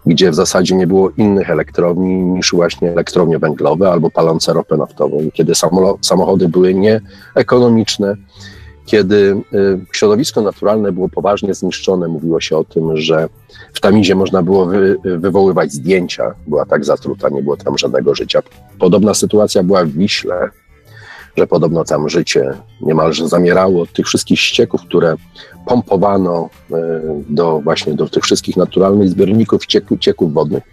Gdzie w zasadzie nie było innych elektrowni niż właśnie elektrownie węglowe albo palące ropę naftową, kiedy samochody były nieekonomiczne, kiedy środowisko naturalne było poważnie zniszczone. Mówiło się o tym, że w Tamizie można było wy, wywoływać zdjęcia, była tak zatruta, nie było tam żadnego życia. Podobna sytuacja była w Wiśle, że podobno tam życie niemalże zamierało od tych wszystkich ścieków, które pompowano do właśnie do tych wszystkich naturalnych zbiorników cieków, cieków wodnych.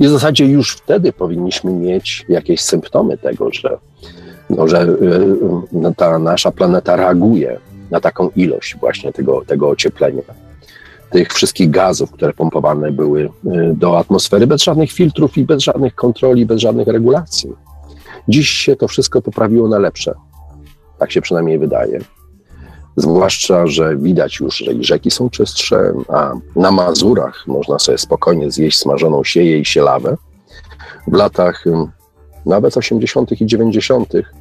I w zasadzie już wtedy powinniśmy mieć jakieś symptomy tego, że, no, że ta nasza planeta reaguje na taką ilość właśnie tego, tego ocieplenia, tych wszystkich gazów, które pompowane były do atmosfery bez żadnych filtrów i bez żadnych kontroli, bez żadnych regulacji. Dziś się to wszystko poprawiło na lepsze, tak się przynajmniej wydaje. Zwłaszcza, że widać już, że rzeki są czystsze, a na Mazurach można sobie spokojnie zjeść smażoną sieję i sielawę. W latach nawet osiemdziesiątych i dziewięćdziesiątych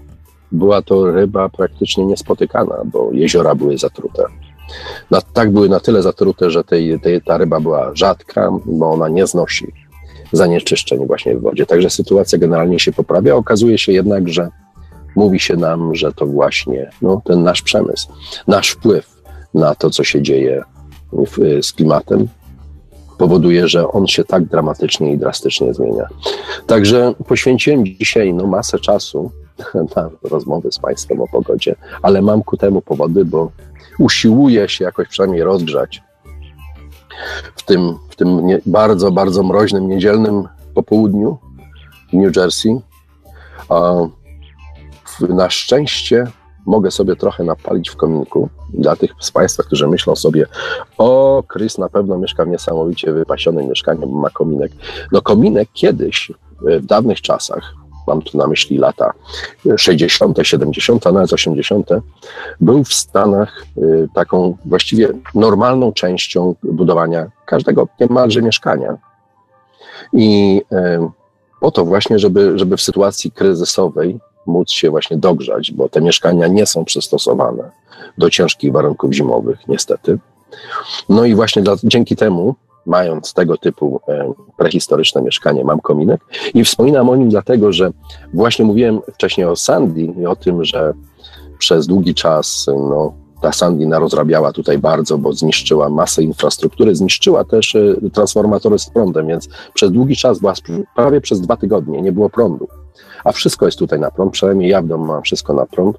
była to ryba praktycznie niespotykana, bo jeziora były zatrute. No, tak były na tyle zatrute, że tej, tej, ta ryba była rzadka, bo ona nie znosi zanieczyszczeń właśnie w wodzie. Także sytuacja generalnie się poprawia. Okazuje się jednak, że mówi się nam, że to właśnie no, ten nasz przemysł, nasz wpływ na to, co się dzieje w, z klimatem, powoduje, że on się tak dramatycznie i drastycznie zmienia. Także poświęciłem dzisiaj no, masę czasu na rozmowy z Państwem o pogodzie, ale mam ku temu powody, bo usiłuję się jakoś przynajmniej rozgrzać w tym, w tym nie, bardzo, bardzo mroźnym, niedzielnym popołudniu w New Jersey. A na szczęście mogę sobie trochę napalić w kominku. Dla tych z Państwa, którzy myślą sobie, o, Chris na pewno mieszka w niesamowicie wypasionym mieszkaniu, bo ma kominek. No kominek kiedyś, w dawnych czasach, mam tu na myśli lata sześćdziesiąte, siedemdziesiąte, nawet osiemdziesiąte, był w Stanach taką właściwie normalną częścią budowania każdego niemalże mieszkania. I po to właśnie, żeby, żeby w sytuacji kryzysowej móc się właśnie dogrzać, bo te mieszkania nie są przystosowane do ciężkich warunków zimowych, niestety. No i właśnie dla, dzięki temu, mając tego typu prehistoryczne mieszkanie, mam kominek i wspominam o nim dlatego, że właśnie mówiłem wcześniej o Sandy i o tym, że przez długi czas no, ta Sandy narozrabiała tutaj bardzo, bo zniszczyła masę infrastruktury, zniszczyła też transformatory z prądem, więc przez długi czas, prawie przez dwa tygodnie nie było prądu. A wszystko jest tutaj na prąd, przynajmniej ja w domu mam wszystko na prąd,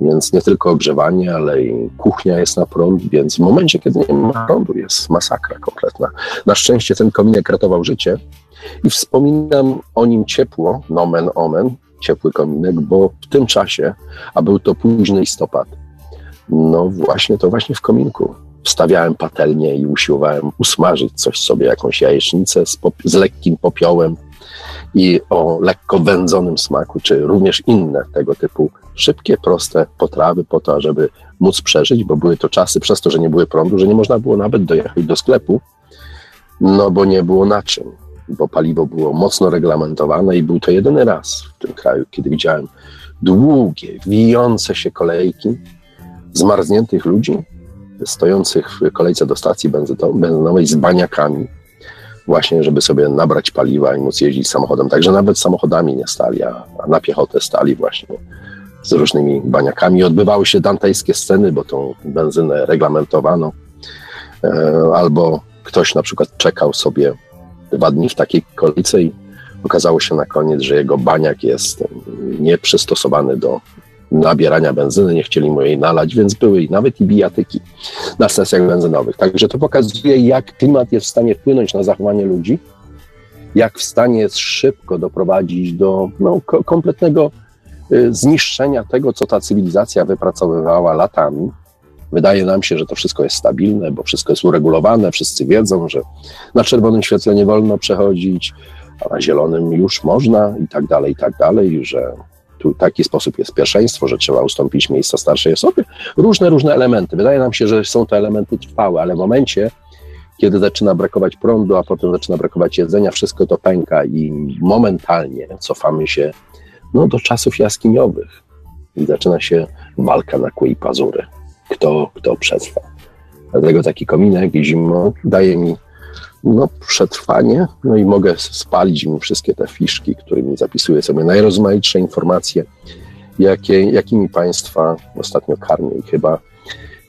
więc nie tylko ogrzewanie, ale i kuchnia jest na prąd, więc w momencie, kiedy nie ma prądu, jest masakra kompletna. Na szczęście ten kominek ratował życie i wspominam o nim ciepło, nomen omen, ciepły kominek, bo w tym czasie, a był to późny listopad, no właśnie to właśnie w kominku wstawiałem patelnię i usiłowałem usmażyć coś sobie, jakąś jajecznicę z, pop- z lekkim popiołem i o lekko wędzonym smaku, czy również inne tego typu szybkie, proste potrawy po to, żeby móc przeżyć, bo były to czasy przez to, że nie były prądu, że nie można było nawet dojechać do sklepu, no bo nie było na czym, bo paliwo było mocno reglamentowane i był to jedyny raz w tym kraju, kiedy widziałem długie, wijące się kolejki zmarzniętych ludzi stojących w kolejce do stacji benzynowej z baniakami, właśnie, żeby sobie nabrać paliwa i móc jeździć samochodem. Także nawet samochodami nie stali, a na piechotę stali właśnie z różnymi baniakami. Odbywały się dantejskie sceny, bo tą benzynę reglamentowano. Albo ktoś na przykład czekał sobie dwa dni w takiej kolejce i okazało się na koniec, że jego baniak jest nieprzystosowany do nabierania benzyny, nie chcieli mu jej nalać, więc były nawet i bijatyki na stacjach benzynowych. Także to pokazuje, jak klimat jest w stanie wpłynąć na zachowanie ludzi, jak w stanie jest szybko doprowadzić do no, kompletnego zniszczenia tego, co ta cywilizacja wypracowywała latami. Wydaje nam się, że to wszystko jest stabilne, bo wszystko jest uregulowane, wszyscy wiedzą, że na czerwonym świetle nie wolno przechodzić, a na zielonym już można i tak dalej, i tak dalej, że tu taki sposób jest pierwszeństwo, że trzeba ustąpić miejsca starszej osobie. Różne, różne elementy. Wydaje nam się, że są to elementy trwałe, ale w momencie, kiedy zaczyna brakować prądu, a potem zaczyna brakować jedzenia, wszystko to pęka i momentalnie cofamy się no, do czasów jaskiniowych. I zaczyna się walka na kły i pazury. Kto, kto przetrwa. Dlatego taki kominek zimno daje mi no, przetrwanie, no i mogę spalić mi wszystkie te fiszki, którymi zapisuję sobie najrozmaitsze informacje, jakie, jakimi Państwa ostatnio karmię i chyba,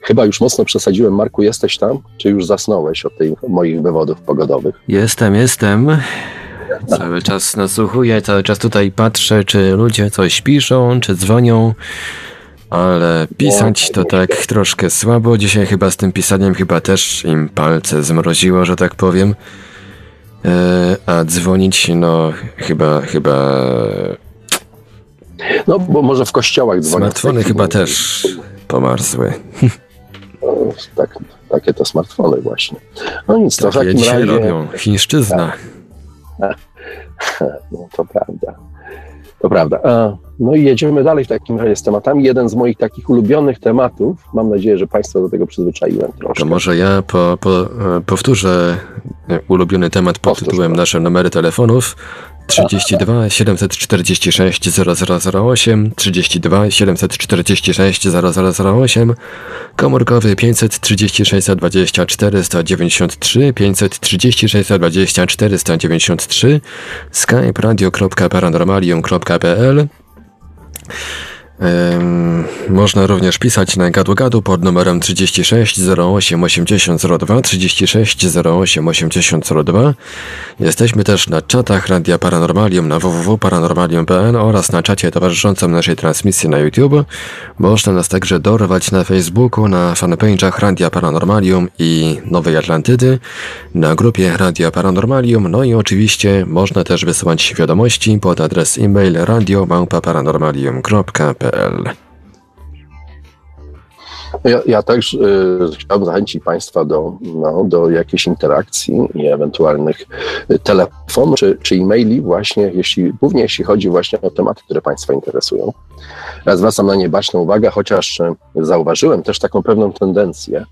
chyba już mocno przesadziłem. Marku, jesteś tam? Czy już zasnąłeś od tych moich wywodów pogodowych? Jestem, jestem. Cały czas nasłuchuję, cały czas tutaj patrzę, czy ludzie coś piszą, czy dzwonią. Ale pisać to tak troszkę słabo. Dzisiaj chyba z tym pisaniem chyba też im palce zmroziło, że tak powiem. Yy, a dzwonić no chyba, chyba... No bo może w kościołach dzwonią. Smartfony chyba też pomarzły. No, tak, takie to smartfony właśnie. No nic, to w takim razie... robią. Chińszczyzna. Tak. No to prawda. To prawda. No i jedziemy dalej w takim razie z tematami. Jeden z moich takich ulubionych tematów, mam nadzieję, że Państwa do tego przyzwyczaiłem troszkę. To może ja po, po, powtórzę ulubiony temat pod Powtórz, tytułem tak. Nasze numery telefonów trzydzieści dwa siedemset czterdzieści sześć zero zero zero osiem, trzydzieści dwa siedemset czterdzieści sześć zero zero zero osiem, komórkowy pięćset trzydzieści sześć dwadzieścia cztery dziewięćdziesiąt trzy, pięćset trzydzieści sześć dwadzieścia cztery dziewięćdziesiąt trzy, skype radio kropka paranormalium kropka pl. Um, można również pisać na gadu-gadu pod numerem trzydzieści sześć zero osiem osiemdziesiąt zero dwa, trzydzieści sześć zero osiem osiemdziesiąt zero dwa. Jesteśmy też na czatach Radia Paranormalium na w w w kropka paranormalium kropka p l oraz na czacie towarzyszącym naszej transmisji na YouTube. Można nas także dorwać na Facebooku, na fanpage'ach Radia Paranormalium i Nowej Atlantydy, na grupie Radia Paranormalium, no i oczywiście można też wysyłać wiadomości pod adres e-mail radio małpa paranormalium kropka p l. Ja, ja też y, chciałbym zachęcić Państwa do, no, do jakiejś interakcji i ewentualnych telefonów czy, czy e-maili właśnie, jeśli, głównie jeśli chodzi właśnie o tematy, które Państwa interesują. Ja zwracam na nie baczną uwagę, chociaż zauważyłem też taką pewną tendencję,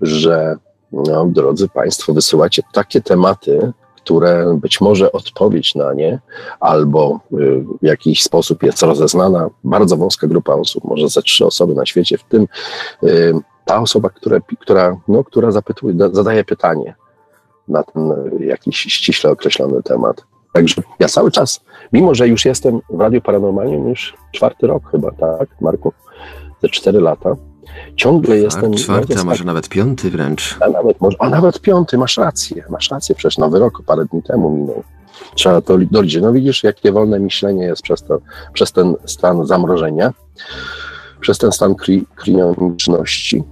że no, drodzy Państwo, wysyłacie takie tematy, które być może odpowiedź na nie albo w jakiś sposób jest rozeznana. Bardzo wąska grupa osób, może ze trzy osoby na świecie, w tym ta osoba, która, która, no, która zapytuje, zadaje pytanie na ten jakiś ściśle określony temat. Także ja cały czas, mimo że już jestem w Radiu Paranormalium już czwarty rok chyba, tak, Marku? Ze cztery lata. Ciągle jestem... Czwarty, a może nawet piąty wręcz. A nawet, może, a nawet piąty, masz rację, masz rację, przecież Nowy Rok parę dni temu minął. Trzeba to doliczyć. No widzisz, jakie wolne myślenie jest przez, to, przez ten stan zamrożenia, przez ten stan kri, krioniczności.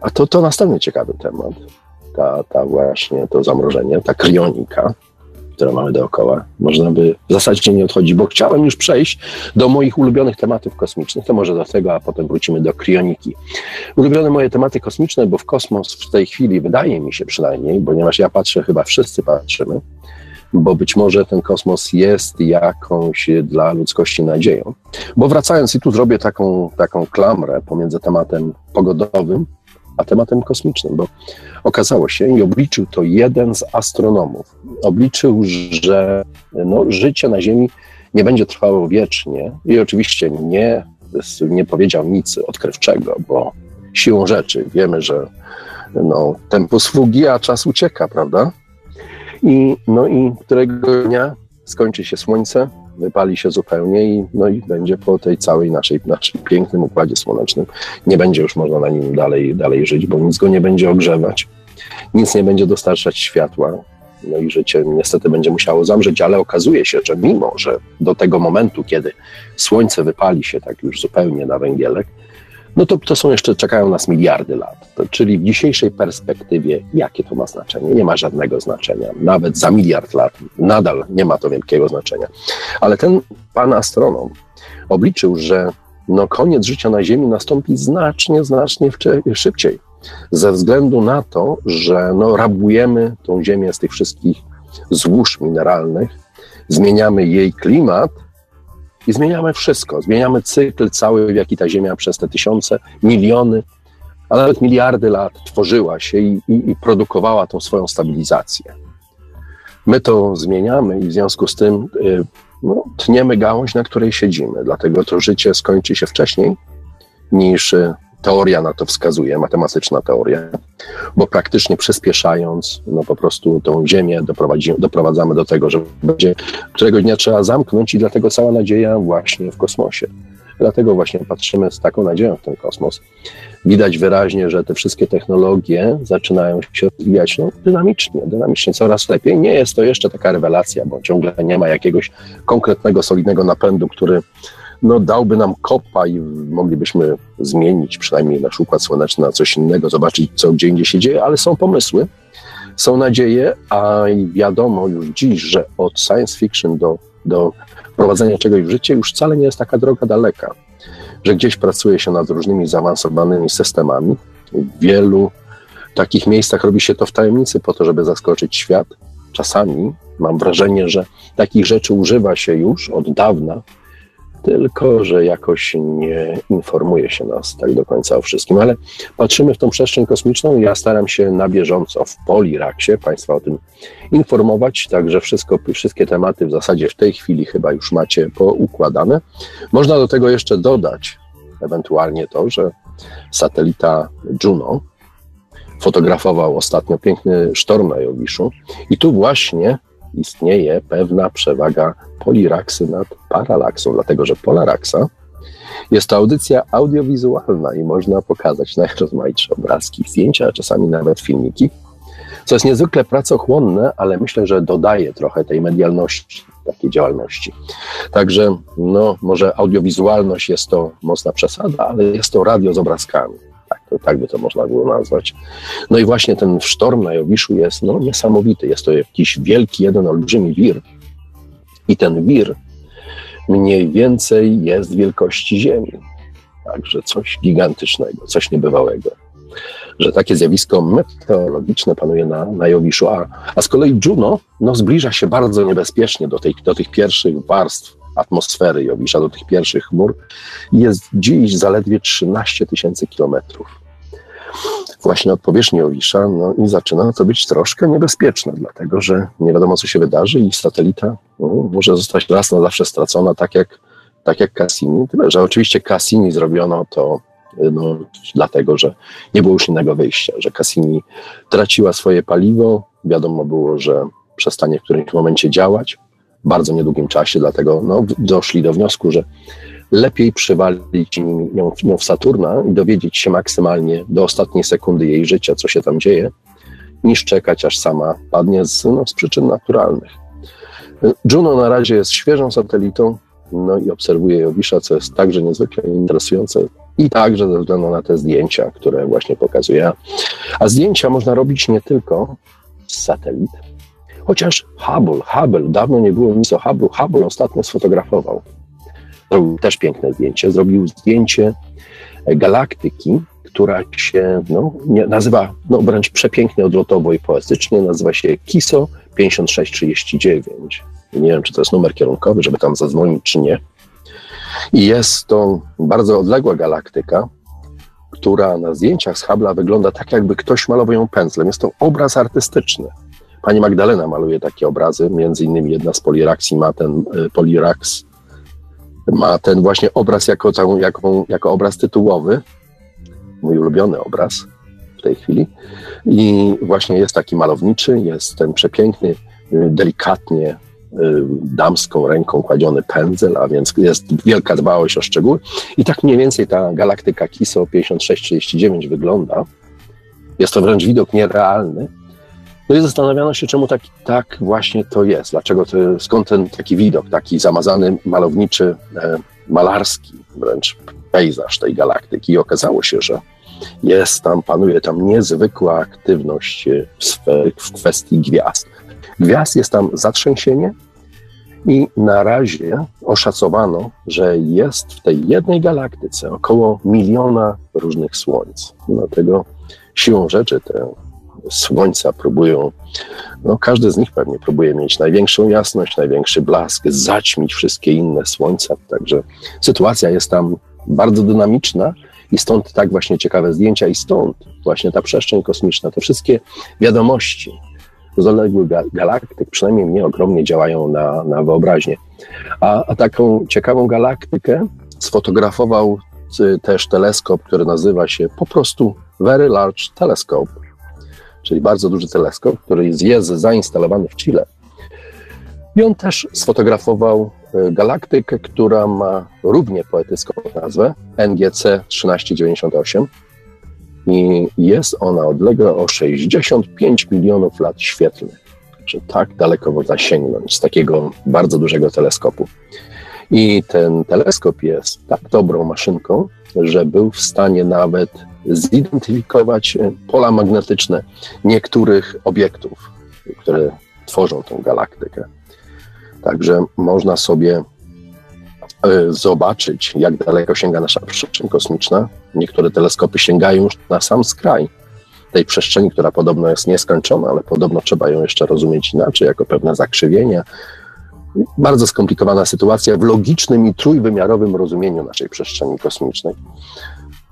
A to, to następny ciekawy temat, ta, ta właśnie to zamrożenie, ta krionika, które mamy dookoła. Można by w zasadzie nie odchodzić, bo chciałem już przejść do moich ulubionych tematów kosmicznych. To może do tego, a potem wrócimy do krioniki. Ulubione moje tematy kosmiczne, bo w kosmos w tej chwili, wydaje mi się przynajmniej, ponieważ ja patrzę, chyba wszyscy patrzymy, bo być może ten kosmos jest jakąś dla ludzkości nadzieją. Bo wracając, i tu zrobię taką, taką klamrę pomiędzy tematem pogodowym a tematem kosmicznym, bo okazało się i obliczył to jeden z astronomów. Obliczył, że no, życie na Ziemi nie będzie trwało wiecznie i oczywiście nie, nie powiedział nic odkrywczego, bo siłą rzeczy wiemy, że no, tempo sługi, a czas ucieka, prawda? I, no i którego dnia skończy się Słońce, wypali się zupełnie i, no i będzie po tej całej naszej, naszym pięknym Układzie Słonecznym. Nie będzie już można na nim dalej, dalej żyć, bo nic go nie będzie ogrzewać, nic nie będzie dostarczać światła, no i życie niestety będzie musiało zamrzeć, ale okazuje się, że mimo, że do tego momentu, kiedy Słońce wypali się tak już zupełnie na węgielek, no to, to są jeszcze, czekają nas miliardy lat. To, czyli w dzisiejszej perspektywie, jakie to ma znaczenie? Nie ma żadnego znaczenia. Nawet za miliard lat nadal nie ma to wielkiego znaczenia. Ale ten pan astronom obliczył, że no, koniec życia na Ziemi nastąpi znacznie, znacznie szybciej. Ze względu na to, że no, rabujemy tą Ziemię z tych wszystkich złóż mineralnych, zmieniamy jej klimat, i zmieniamy wszystko, zmieniamy cykl cały, w jaki ta Ziemia przez te tysiące, miliony, a nawet miliardy lat tworzyła się i, i, i produkowała tą swoją stabilizację. My to zmieniamy i w związku z tym y, no, tniemy gałąź, na której siedzimy, dlatego to życie skończy się wcześniej niż y, teoria na to wskazuje, matematyczna teoria, bo praktycznie przyspieszając, no po prostu tą Ziemię doprowadzamy do tego, że będzie, którego dnia trzeba zamknąć i dlatego cała nadzieja właśnie w kosmosie. Dlatego właśnie patrzymy z taką nadzieją w ten kosmos. Widać wyraźnie, że te wszystkie technologie zaczynają się rozwijać no, dynamicznie, dynamicznie, coraz lepiej. Nie jest to jeszcze taka rewelacja, bo ciągle nie ma jakiegoś konkretnego, solidnego napędu, który no dałby nam kopa i moglibyśmy zmienić przynajmniej nasz Układ Słoneczny na coś innego, zobaczyć, co gdzie indziej się dzieje, ale są pomysły, są nadzieje, a wiadomo już dziś, że od science fiction do, do prowadzenia czegoś w życie już wcale nie jest taka droga daleka, że gdzieś pracuje się nad różnymi zaawansowanymi systemami. W wielu takich miejscach robi się to w tajemnicy po to, żeby zaskoczyć świat. Czasami mam wrażenie, że takich rzeczy używa się już od dawna, tylko że jakoś nie informuje się nas tak do końca o wszystkim, ale patrzymy w tą przestrzeń kosmiczną i ja staram się na bieżąco w Poliraksie Państwa o tym informować, także wszystko, wszystkie tematy w zasadzie w tej chwili chyba już macie poukładane. Można do tego jeszcze dodać ewentualnie to, że satelita Juno fotografował ostatnio piękny sztorm na Jowiszu i tu właśnie istnieje pewna przewaga poliraksy nad paralaksą, dlatego że polaraksa jest to audycja audiowizualna i można pokazać najrozmaitsze obrazki, zdjęcia, a czasami nawet filmiki, co jest niezwykle pracochłonne, ale myślę, że dodaje trochę tej medialności, takiej działalności. Także no, może audiowizualność jest to mocna przesada, ale jest to radio z obrazkami. Tak, to, tak by to można było nazwać. No i właśnie ten sztorm na Jowiszu jest no, niesamowity. Jest to jakiś wielki, jeden olbrzymi wir. I ten wir mniej więcej jest wielkości Ziemi. Także coś gigantycznego, coś niebywałego. Że takie zjawisko meteorologiczne panuje na, na Jowiszu. A, a z kolei Juno no, zbliża się bardzo niebezpiecznie do, tej, do tych pierwszych warstw atmosfery Jowisza, do tych pierwszych chmur. Jest dziś zaledwie trzynaście tysięcy kilometrów. Właśnie od powierzchni Jowisza no, i zaczyna to być troszkę niebezpieczne, dlatego że nie wiadomo, co się wydarzy i satelita no, może zostać raz na zawsze stracona, tak jak, tak jak Cassini. Tyle, że oczywiście Cassini zrobiono to no, dlatego, że nie było już innego wyjścia, że Cassini traciła swoje paliwo, wiadomo było, że przestanie w którymś momencie działać, w bardzo niedługim czasie, dlatego no, doszli do wniosku, że lepiej przywalić nią, nią w Saturna i dowiedzieć się maksymalnie do ostatniej sekundy jej życia, co się tam dzieje, niż czekać, aż sama padnie z, no, z przyczyn naturalnych. Juno na razie jest świeżą satelitą, no i obserwuje Jowisza, co jest także niezwykle interesujące i także ze względu na te zdjęcia, które właśnie pokazuję. A zdjęcia można robić nie tylko z satelit, chociaż Hubble, Hubble, dawno nie było nic o Hubble, Hubble ostatnio sfotografował. Zrobił też piękne zdjęcie, zrobił zdjęcie galaktyki, która się no, nie, nazywa no, wręcz przepięknie, odlotowo i poetycznie, nazywa się Kiso pięć sześć trzy dziewięć. Nie wiem, czy to jest numer kierunkowy, żeby tam zadzwonić, czy nie. I jest to bardzo odległa galaktyka, która na zdjęciach z Hubble'a wygląda tak, jakby ktoś malował ją pędzlem. Jest to obraz artystyczny. Pani Magdalena maluje takie obrazy, między innymi jedna z poliraksji ma ten y, poliraks, ma ten właśnie obraz jako, całą, jako, jako obraz tytułowy, mój ulubiony obraz w tej chwili. I właśnie jest taki malowniczy, jest ten przepiękny, delikatnie damską ręką kładziony pędzel, a więc jest wielka dbałość o szczegóły. I tak mniej więcej ta galaktyka Kiso pięć sześć trzy dziewięć wygląda. Jest to wręcz widok nierealny. No i zastanawiano się, czemu tak, tak właśnie to jest. Dlaczego to, skąd ten taki widok, taki zamazany, malowniczy, e, malarski wręcz pejzaż tej galaktyki. I okazało się, że jest tam, panuje tam niezwykła aktywność w, sfer, w kwestii gwiazd. Gwiazd jest tam zatrzęsienie i na razie oszacowano, że jest w tej jednej galaktyce około miliona różnych słońc. Dlatego siłą rzeczy te słońca próbują, no każdy z nich pewnie próbuje mieć największą jasność, największy blask, zaćmić wszystkie inne słońca. Także sytuacja jest tam bardzo dynamiczna i stąd tak właśnie ciekawe zdjęcia i stąd właśnie ta przestrzeń kosmiczna, te wszystkie wiadomości z odległych galaktyk, przynajmniej mnie, ogromnie działają na, na wyobraźnię. A, a taką ciekawą galaktykę sfotografował też teleskop, który nazywa się po prostu Very Large Telescope, czyli bardzo duży teleskop, który jest zainstalowany w Chile. I on też sfotografował galaktykę, która ma równie poetycką nazwę N G C tysiąc trzysta dziewięćdziesiąt osiem. I jest ona odległa o sześćdziesiąt pięć milionów lat świetlnych. Także tak daleko można sięgnąć z takiego bardzo dużego teleskopu. I ten teleskop jest tak dobrą maszynką, że był w stanie nawet zidentyfikować pola magnetyczne niektórych obiektów, które tworzą tą galaktykę. Także można sobie zobaczyć, jak daleko sięga nasza przestrzeń kosmiczna. Niektóre teleskopy sięgają już na sam skraj tej przestrzeni, która podobno jest nieskończona, ale podobno trzeba ją jeszcze rozumieć inaczej, jako pewne zakrzywienia. Bardzo skomplikowana sytuacja w logicznym i trójwymiarowym rozumieniu naszej przestrzeni kosmicznej.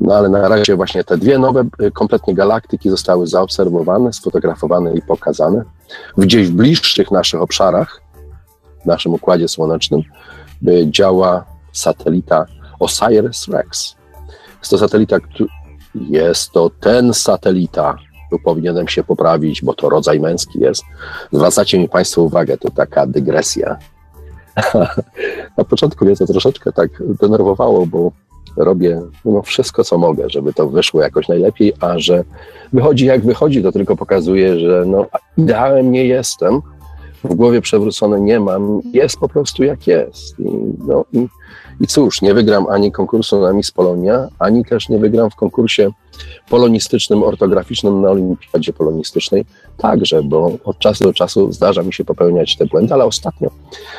No ale na razie właśnie te dwie nowe kompletnie galaktyki zostały zaobserwowane, sfotografowane i pokazane. Gdzieś w bliższych naszych obszarach, w naszym Układzie Słonecznym, działa satelita Osiris-Rex. Jest to satelita, jest to ten satelita, tu powinienem się poprawić, bo to rodzaj męski jest. Zwracacie mi Państwo uwagę, to taka dygresja. Na początku mnie to troszeczkę tak denerwowało, bo robię no, wszystko, co mogę, żeby to wyszło jakoś najlepiej, a że wychodzi jak wychodzi, to tylko pokazuje, że no, ideałem nie jestem, w głowie przewrócone nie mam, jest po prostu jak jest. I, no, i, i cóż, nie wygram ani konkursu na Miss Polonia, ani też nie wygram w konkursie polonistycznym, ortograficznym na Olimpiadzie Polonistycznej. Także, bo od czasu do czasu zdarza mi się popełniać te błędy, ale ostatnio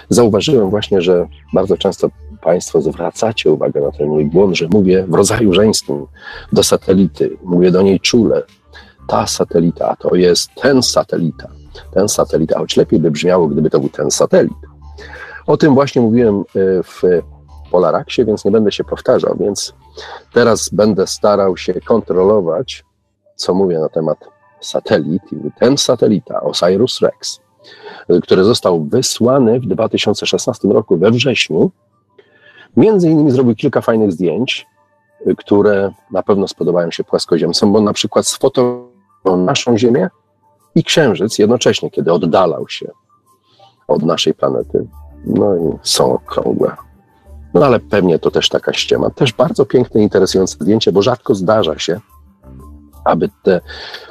zauważyłem właśnie, że bardzo często Państwo zwracacie uwagę na ten mój błąd, że mówię w rodzaju żeńskim do satelity, mówię do niej czule. Ta satelita, a to jest ten satelita. Ten satelita, choć lepiej by brzmiało, gdyby to był ten satelit. O tym właśnie mówiłem w Paralaksie, więc nie będę się powtarzał, więc teraz będę starał się kontrolować, co mówię na temat satelit. Ten satelita, Osiris-Rex, który został wysłany w dwa tysiące szesnastym roku we wrześniu, między innymi zrobił kilka fajnych zdjęć, które na pewno spodobają się płaskoziemcom, bo na przykład sfotografował naszą Ziemię i Księżyc jednocześnie, kiedy oddalał się od naszej planety. No i są okrągłe. No ale pewnie to też taka ściema. Też bardzo piękne, interesujące zdjęcie, bo rzadko zdarza się, aby te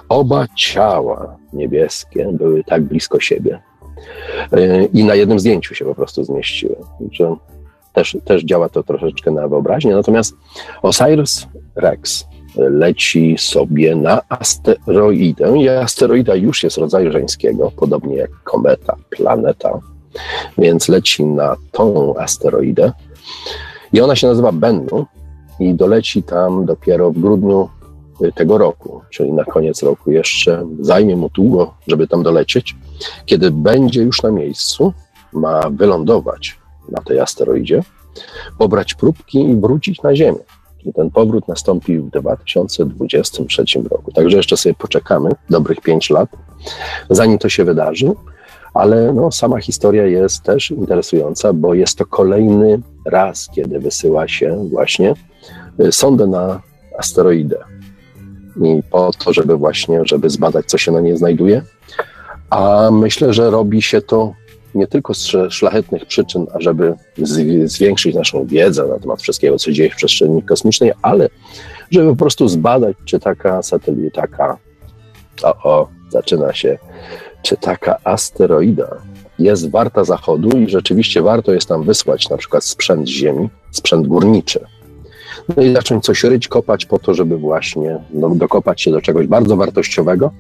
oba ciała niebieskie były tak blisko siebie. I na jednym zdjęciu się po prostu zmieściły. Także też, też działa to troszeczkę na wyobraźnię. Natomiast Osiris-Rex leci sobie na asteroidę i asteroida już jest rodzaju żeńskiego, podobnie jak kometa, planeta, więc leci na tą asteroidę i ona się nazywa Bennu i doleci tam dopiero w grudniu tego roku, czyli na koniec roku jeszcze, zajmie mu długo, żeby tam dolecieć. Kiedy będzie już na miejscu, ma wylądować na tej asteroidzie, pobrać próbki i wrócić na Ziemię. I ten powrót nastąpi w dwa tysiące dwudziestym trzecim roku. Także jeszcze sobie poczekamy dobrych pięć lat, zanim to się wydarzy. Ale no, sama historia jest też interesująca, bo jest to kolejny raz, kiedy wysyła się właśnie sondę na asteroidę. I po to, żeby właśnie, żeby zbadać, co się na niej znajduje. A myślę, że robi się to nie tylko z szlachetnych przyczyn, ażeby zwiększyć naszą wiedzę na temat wszystkiego, co dzieje się w przestrzeni kosmicznej, ale żeby po prostu zbadać, czy taka satelita, taka, o, o, zaczyna się, czy taka asteroida jest warta zachodu i rzeczywiście warto jest tam wysłać na przykład sprzęt z Ziemi, sprzęt górniczy. No i zacząć coś ryć, kopać po to, żeby właśnie no, dokopać się do czegoś bardzo wartościowego.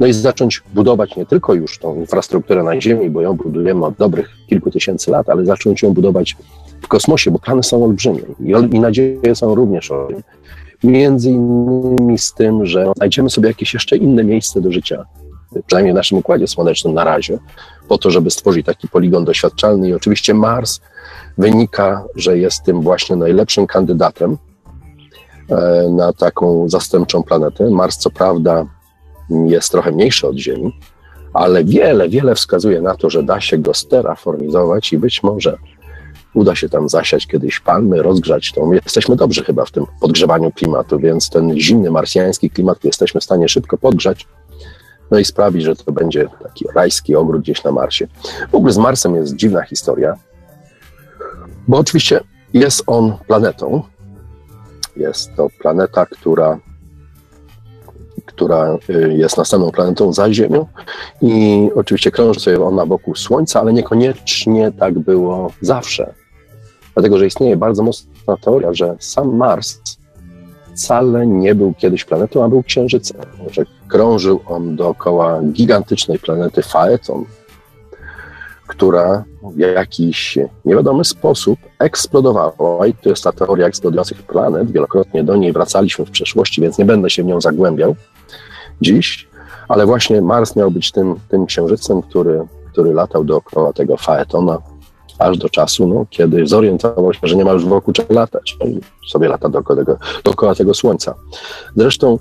No i zacząć budować nie tylko już tą infrastrukturę na Ziemi, bo ją budujemy od dobrych kilku tysięcy lat, ale zacząć ją budować w kosmosie, bo plany są olbrzymie i nadzieje są również olbrzymie. Między innymi z tym, że znajdziemy sobie jakieś jeszcze inne miejsce do życia, przynajmniej w naszym Układzie Słonecznym na razie, po to, żeby stworzyć taki poligon doświadczalny i oczywiście Mars wynika, że jest tym właśnie najlepszym kandydatem na taką zastępczą planetę. Mars co prawda jest trochę mniejszy od Ziemi, ale wiele, wiele wskazuje na to, że da się go steraformizować i być może uda się tam zasiać kiedyś palmy, rozgrzać to. My jesteśmy dobrzy chyba w tym podgrzewaniu klimatu, więc ten zimny marsjański klimat jesteśmy w stanie szybko podgrzać, no i sprawić, że to będzie taki rajski ogród gdzieś na Marsie. W ogóle z Marsem jest dziwna historia, bo oczywiście jest on planetą. Jest to planeta, która która jest następną planetą za Ziemią i oczywiście krąży sobie ona wokół Słońca, ale niekoniecznie tak było zawsze. Dlatego, że istnieje bardzo mocna teoria, że sam Mars wcale nie był kiedyś planetą, a był księżycem. Że krążył on dookoła gigantycznej planety Faeton, która w jakiś niewiadomy sposób eksplodowała i to jest ta teoria eksplodujących planet. Wielokrotnie do niej wracaliśmy w przeszłości, więc nie będę się w nią zagłębiał dziś, ale właśnie Mars miał być tym, tym księżycem, który, który latał dookoła tego Faetona aż do czasu, no, kiedy zorientował się, że nie ma już wokół czego latać. No i sobie lata dookoła tego, dookoła tego Słońca. Zresztą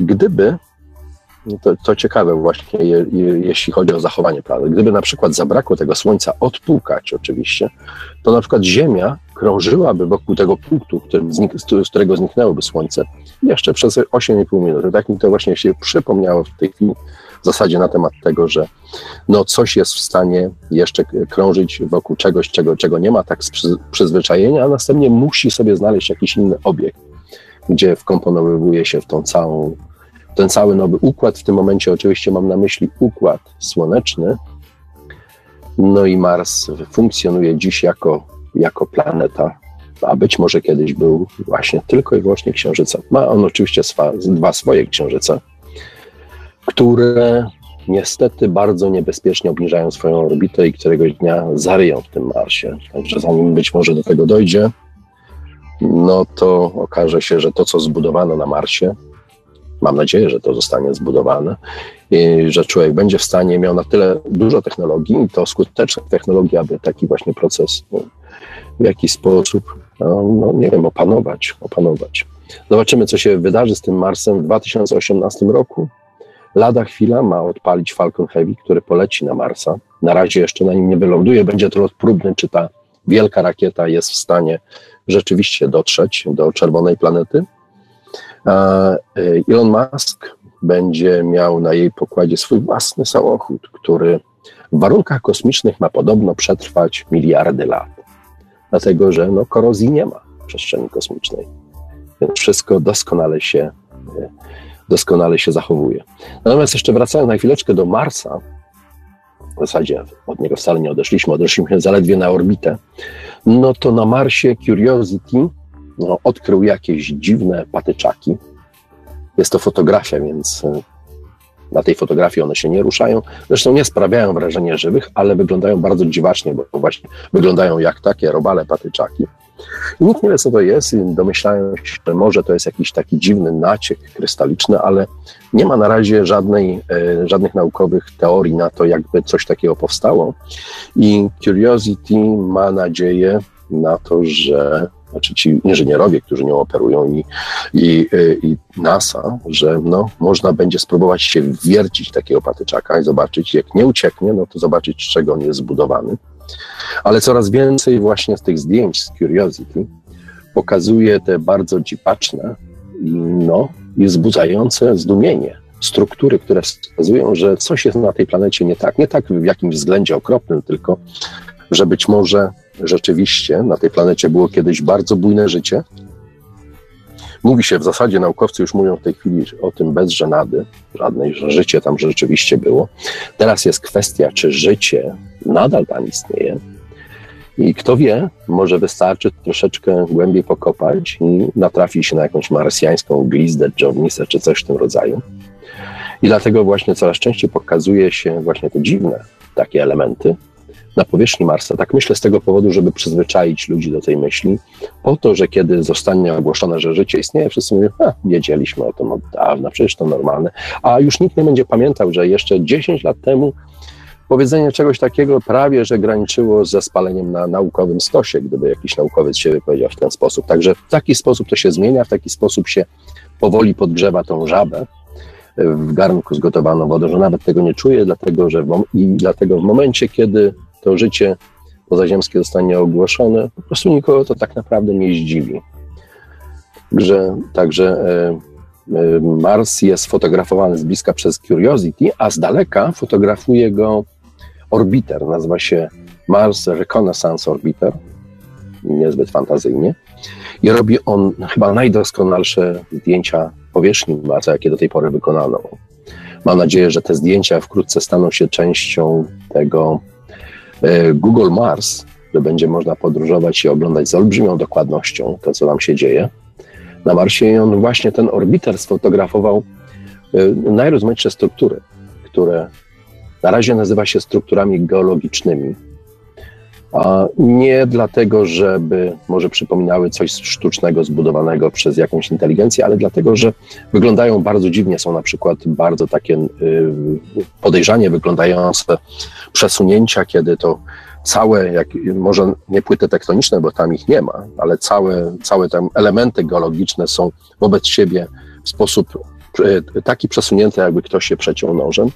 gdyby To, to ciekawe właśnie, je, je, jeśli chodzi o zachowanie planet. Gdyby na przykład zabrakło tego Słońca, odpłukać oczywiście, to na przykład Ziemia krążyłaby wokół tego punktu, którym znik z którego zniknęłoby Słońce, jeszcze przez osiem i pół minuty. Tak mi to właśnie się przypomniało w tej chwili w zasadzie na temat tego, że no coś jest w stanie jeszcze krążyć wokół czegoś, czego, czego nie ma tak z przyzwyczajenia, a następnie musi sobie znaleźć jakiś inny obiekt, gdzie wkomponowuje się w tą całą, ten cały nowy układ. W tym momencie oczywiście mam na myśli Układ Słoneczny. No i Mars funkcjonuje dziś jako, jako planeta, a być może kiedyś był właśnie tylko i wyłącznie księżycem. Ma on oczywiście swa, dwa swoje księżyce, które niestety bardzo niebezpiecznie obniżają swoją orbitę i któregoś dnia zaryją w tym Marsie. Także zanim być może do tego dojdzie, no to okaże się, że to, co zbudowano na Marsie, mam nadzieję, że to zostanie zbudowane, i że człowiek będzie w stanie miał na tyle dużo technologii i to skutecznych technologii, aby taki właśnie proces no, w jakiś sposób, no, no nie wiem, opanować, opanować. Zobaczymy, co się wydarzy z tym Marsem w dwa tysiące osiemnastym roku. Lada chwila ma odpalić Falcon Heavy, który poleci na Marsa. Na razie jeszcze na nim nie wyląduje. Będzie to lot próbny, czy ta wielka rakieta jest w stanie rzeczywiście dotrzeć do czerwonej planety. Elon Musk będzie miał na jej pokładzie swój własny samochód, który w warunkach kosmicznych ma podobno przetrwać miliardy lat. Dlatego, że no, korozji nie ma w przestrzeni kosmicznej. Więc wszystko doskonale się, doskonale się zachowuje. Natomiast jeszcze wracając na chwileczkę do Marsa, w zasadzie od niego wcale nie odeszliśmy, odeszliśmy zaledwie na orbitę, no to na Marsie Curiosity no, odkrył jakieś dziwne patyczaki. Jest to fotografia, więc na tej fotografii one się nie ruszają. Zresztą nie sprawiają wrażenia żywych, ale wyglądają bardzo dziwacznie, bo właśnie wyglądają jak takie robale patyczaki. I nikt nie wie, co to jest i domyślają się, że może to jest jakiś taki dziwny naciek krystaliczny, ale nie ma na razie żadnej, żadnych naukowych teorii na to, jakby coś takiego powstało. I Curiosity ma nadzieję na to, że znaczy ci inżynierowie, którzy nią operują i, i, i NASA, że no, można będzie spróbować się wiercić takiego patyczaka i zobaczyć, jak nie ucieknie, no to zobaczyć, z czego on jest zbudowany. Ale coraz więcej właśnie z tych zdjęć z Curiosity pokazuje te bardzo dziwaczne no, i wzbudzające zdumienie struktury, które wskazują, że coś jest na tej planecie nie tak. Nie tak w jakimś względzie okropnym, tylko że być może rzeczywiście na tej planecie było kiedyś bardzo bujne życie. Mówi się w zasadzie, naukowcy już mówią w tej chwili o tym bez żenady żadnej, że życie tam rzeczywiście było. Teraz jest kwestia, czy życie nadal tam istnieje. I kto wie, może wystarczy troszeczkę głębiej pokopać i natrafi się na jakąś marsjańską glizdę, dżownicę czy coś w tym rodzaju. I dlatego właśnie coraz częściej pokazuje się właśnie te dziwne takie elementy na powierzchni Marsa. Tak myślę z tego powodu, żeby przyzwyczaić ludzi do tej myśli, po to, że kiedy zostanie ogłoszone, że życie istnieje, wszyscy mówią, a wiedzieliśmy o tym od dawna, przecież to normalne, a już nikt nie będzie pamiętał, że jeszcze dziesięć lat temu powiedzenie czegoś takiego prawie, że graniczyło ze spaleniem na naukowym stosie, gdyby jakiś naukowiec się wypowiedział w ten sposób. Także w taki sposób to się zmienia, w taki sposób się powoli podgrzewa tą żabę w garnku z gotowaną wodą, że nawet tego nie czuje, dlatego, że w, i dlatego w momencie, kiedy to życie pozaziemskie zostanie ogłoszone, po prostu nikogo to tak naprawdę nie zdziwi. Także, także Mars jest fotografowany z bliska przez Curiosity, a z daleka fotografuje go orbiter, nazywa się Mars Reconnaissance Orbiter, niezbyt fantazyjnie, i robi on chyba najdoskonalsze zdjęcia powierzchni Marsa, jakie do tej pory wykonano. Mam nadzieję, że te zdjęcia wkrótce staną się częścią tego Google Mars, że będzie można podróżować i oglądać z olbrzymią dokładnością to, co tam się dzieje na Marsie. I on właśnie, ten orbiter, sfotografował najrozmaitsze struktury, które na razie nazywa się strukturami geologicznymi. A nie dlatego, żeby może przypominały coś sztucznego zbudowanego przez jakąś inteligencję, ale dlatego, że wyglądają bardzo dziwnie. Są na przykład bardzo takie podejrzanie wyglądające przesunięcia, kiedy to całe, jak, może nie płyty tektoniczne, bo tam ich nie ma, ale całe, całe tam elementy geologiczne są wobec siebie w sposób taki przesunięty, jakby ktoś się przeciął nożem.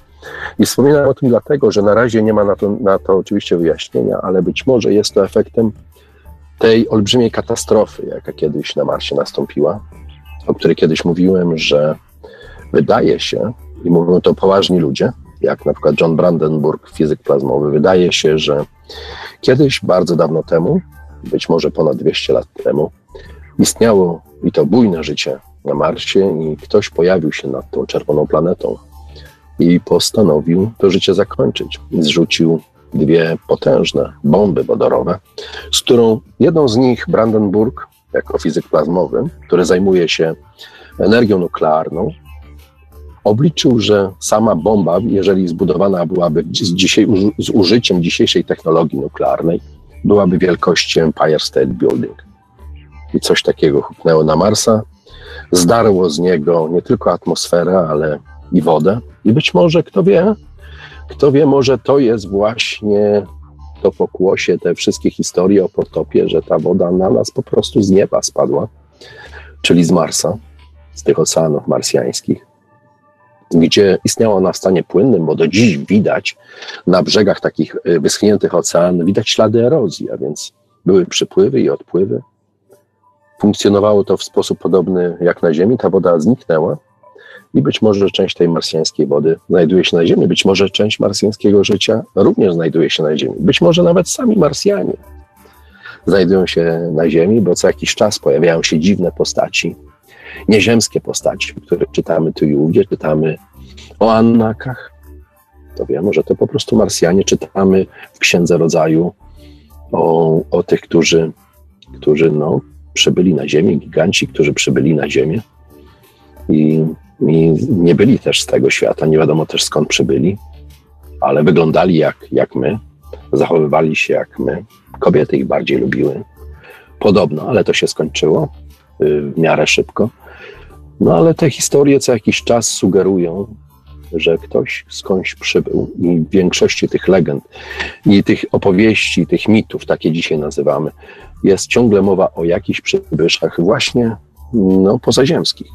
I wspominam o tym dlatego, że na razie nie ma na to, na to oczywiście wyjaśnienia, ale być może jest to efektem tej olbrzymiej katastrofy, jaka kiedyś na Marsie nastąpiła, o której kiedyś mówiłem, że wydaje się, i mówią to poważni ludzie, jak na przykład John Brandenburg, fizyk plazmowy, wydaje się, że kiedyś, bardzo dawno temu, być może ponad dwieście lat temu, istniało i to bujne życie na Marsie i ktoś pojawił się nad tą czerwoną planetą i postanowił to życie zakończyć. Zrzucił dwie potężne bomby wodorowe, z którą jedną z nich Brandenburg, jako fizyk plazmowy, który zajmuje się energią nuklearną, obliczył, że sama bomba, jeżeli zbudowana byłaby z, dzisiaj, z użyciem dzisiejszej technologii nuklearnej, byłaby wielkości Empire State Building. I coś takiego huknęło na Marsa, zdarło z niego nie tylko atmosferę, ale i wodę. I być może, kto wie, kto wie, może to jest właśnie to pokłosie, te wszystkie historie o potopie, że ta woda na nas po prostu z nieba spadła, czyli z Marsa, z tych oceanów marsjańskich, gdzie istniała ona w stanie płynnym, bo do dziś widać na brzegach takich wyschniętych oceanów, widać ślady erozji, a więc były przypływy i odpływy. Funkcjonowało to w sposób podobny jak na Ziemi, ta woda zniknęła i być może część tej marsjańskiej wody znajduje się na Ziemi, być może część marsjańskiego życia również znajduje się na Ziemi, być może nawet sami Marsjanie znajdują się na Ziemi, bo co jakiś czas pojawiają się dziwne postaci, nieziemskie postaci, które czytamy tu i ówdzie, czytamy o Annakach, to wiemy, że to po prostu Marsjanie, czytamy w Księdze Rodzaju o, o tych, którzy, którzy no, przybyli na Ziemię, giganci, którzy przybyli na Ziemię i, i nie byli też z tego świata, nie wiadomo też skąd przybyli, ale wyglądali jak, jak my, zachowywali się jak my, kobiety ich bardziej lubiły, podobno, ale to się skończyło w miarę szybko. No ale te historie co jakiś czas sugerują, że ktoś skądś przybył i w większości tych legend i tych opowieści, tych mitów, takie dzisiaj nazywamy, jest ciągle mowa o jakichś przybyszach właśnie no, pozaziemskich,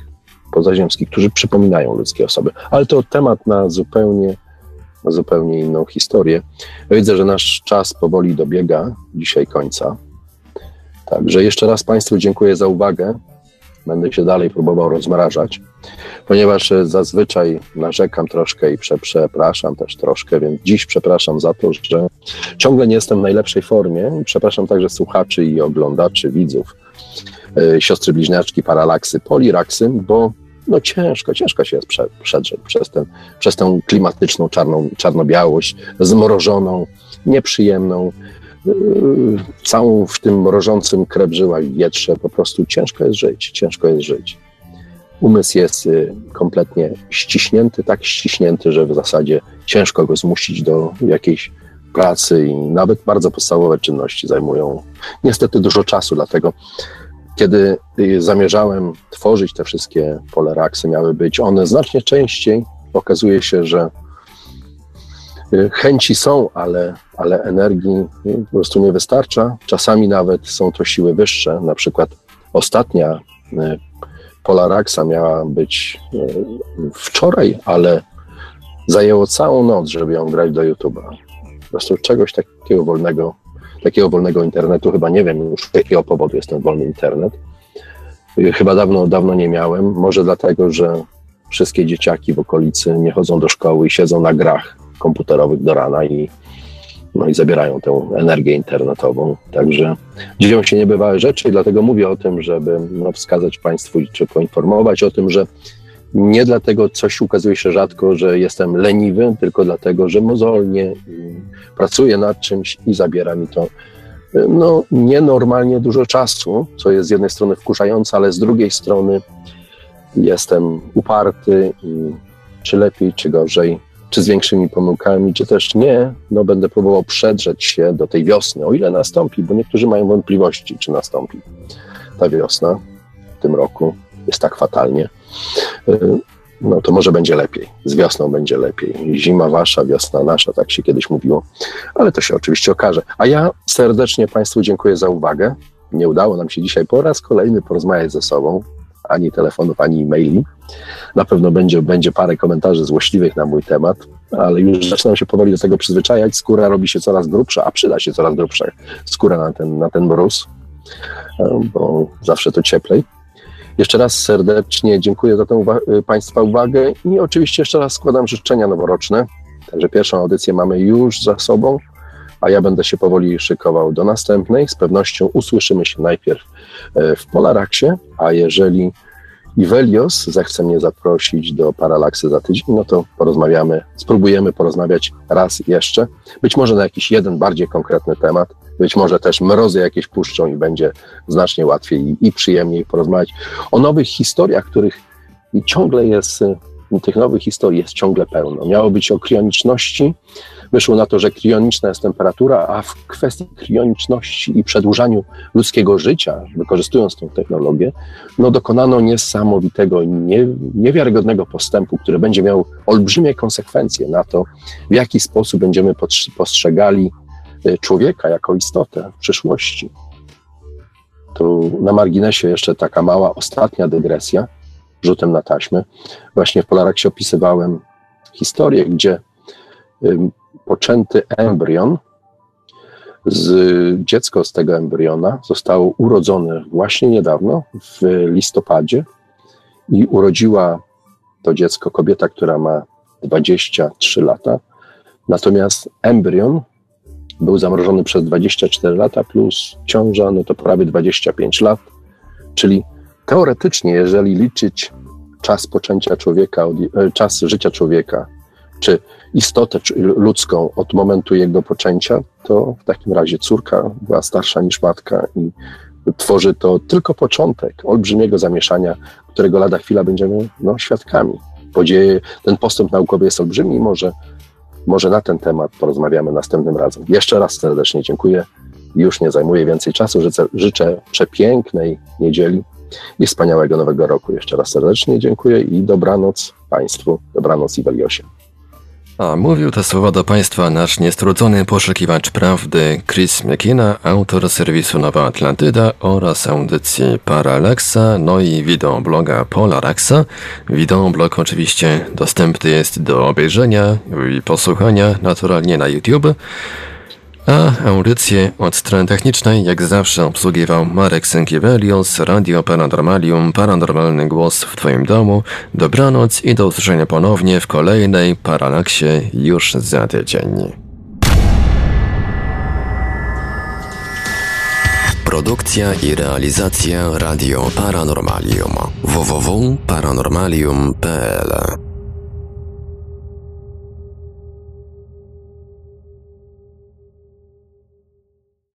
pozaziemskich, którzy przypominają ludzkie osoby. Ale to temat na zupełnie, na zupełnie inną historię. Ja widzę, że nasz czas powoli dobiega dzisiaj końca. Także jeszcze raz Państwu dziękuję za uwagę. Będę się dalej próbował rozmrażać, ponieważ zazwyczaj narzekam troszkę i przepraszam też troszkę, więc dziś przepraszam za to, że ciągle nie jestem w najlepszej formie. Przepraszam także słuchaczy i oglądaczy, widzów, yy, siostry bliźniaczki, paralaksy, poliraksy, bo no ciężko, ciężko się jest prze, przedrzeć przez, ten, przez tę klimatyczną czarną, czarno-białość, zmrożoną, nieprzyjemną, całą w tym mrożącym krew żyłach wietrze, po prostu ciężko jest żyć, ciężko jest żyć. Umysł jest kompletnie ściśnięty, tak ściśnięty, że w zasadzie ciężko go zmusić do jakiejś pracy i nawet bardzo podstawowe czynności zajmują niestety dużo czasu, dlatego kiedy zamierzałem tworzyć te wszystkie poleraksy, miały być one znacznie częściej, okazuje się, że chęci są, ale, ale energii po prostu nie wystarcza. Czasami nawet są to siły wyższe. Na przykład ostatnia Polaraksa miała być wczoraj, ale zajęło całą noc, żeby ją grać do YouTube'a. Po prostu czegoś takiego wolnego, takiego wolnego internetu chyba nie wiem już z jakiego powodu jest ten wolny internet. Chyba dawno, dawno nie miałem. Może dlatego, że wszystkie dzieciaki w okolicy nie chodzą do szkoły i siedzą na grach komputerowych do rana i, no i zabierają tę energię internetową. Także dzieją się niebywałe rzeczy i dlatego mówię o tym, żeby no, wskazać Państwu czy poinformować o tym, że nie dlatego coś ukazuje się rzadko, że jestem leniwy, tylko dlatego, że mozolnie pracuję nad czymś i zabiera mi to no, nienormalnie dużo czasu, co jest z jednej strony wkurzające, ale z drugiej strony jestem uparty i czy lepiej, czy gorzej, czy z większymi pomyłkami, czy też nie, no będę próbował przedrzeć się do tej wiosny, o ile nastąpi, bo niektórzy mają wątpliwości, czy nastąpi ta wiosna w tym roku, jest tak fatalnie, no to może będzie lepiej, z wiosną będzie lepiej, zima wasza, wiosna nasza, tak się kiedyś mówiło, ale to się oczywiście okaże. A ja serdecznie Państwu dziękuję za uwagę, nie udało nam się dzisiaj po raz kolejny porozmawiać ze sobą, ani telefonów, ani e-maili. Na pewno będzie, będzie parę komentarzy złośliwych na mój temat, ale już zaczynam się powoli do tego przyzwyczajać. Skóra robi się coraz grubsza, a przyda się coraz grubsza skóra na ten, na ten mróz. bo zawsze to cieplej. Jeszcze raz serdecznie dziękuję za tę uwa- Państwa uwagę i oczywiście jeszcze raz składam życzenia noworoczne. Także pierwszą audycję mamy już za sobą, a ja będę się powoli szykował do następnej. Z pewnością usłyszymy się najpierw w Paralaksie, a jeżeli Ivelios zechce mnie zaprosić do Paralaksy za tydzień, no to porozmawiamy, spróbujemy porozmawiać raz jeszcze. Być może na jakiś jeden bardziej konkretny temat, być może też mrozy jakieś puszczą i będzie znacznie łatwiej i, i przyjemniej porozmawiać o nowych historiach, których ciągle jest, tych nowych historii jest ciągle pełno. Miało być o krioniczności, wyszło na to, że krioniczna jest temperatura, a w kwestii krioniczności i przedłużaniu ludzkiego życia, wykorzystując tą technologię, no dokonano niesamowitego, nie, niewiarygodnego postępu, który będzie miał olbrzymie konsekwencje na to, w jaki sposób będziemy postrzegali człowieka jako istotę w przyszłości. Tu na marginesie jeszcze taka mała, ostatnia dygresja, rzutem na taśmę. Właśnie w Paralaksie opisywałem historię, gdzie poczęty embrion, z, dziecko z tego embriona zostało urodzone właśnie niedawno, w listopadzie, i urodziła to dziecko kobieta, która ma dwadzieścia trzy lata, natomiast embrion był zamrożony przez dwadzieścia cztery lata plus ciąża, no to prawie dwadzieścia pięć lat, czyli teoretycznie, jeżeli liczyć czas poczęcia człowieka, czas życia człowieka, czy istotę ludzką od momentu jego poczęcia, to w takim razie córka była starsza niż matka i tworzy to tylko początek olbrzymiego zamieszania, którego lada chwila będziemy no, świadkami. Podzieje, ten postęp naukowy jest olbrzymi i może, może na ten temat porozmawiamy następnym razem. Jeszcze raz serdecznie dziękuję. Już nie zajmuję więcej czasu. Życzę, życzę przepięknej niedzieli i wspaniałego nowego roku. Jeszcze raz serdecznie dziękuję i dobranoc Państwu. Dobranoc Iweliosie. A mówił te słowa do Państwa nasz niestrudzony poszukiwacz prawdy Chris Miekina, autor serwisu Nowa Atlantyda oraz audycji Paralaksa, no i wideobloga Paralaksa. Wideoblog oczywiście dostępny jest do obejrzenia i posłuchania naturalnie na YouTube. A audycję od strony technicznej jak zawsze obsługiwał Marek Sękiewelios, Radio Paranormalium, Paranormalny Głos w Twoim Domu. Dobranoc i do usłyszenia ponownie w kolejnej Paralaksie już za tydzień. Produkcja i realizacja Radio Paranormalium. w w w kropka paranormalium kropka p l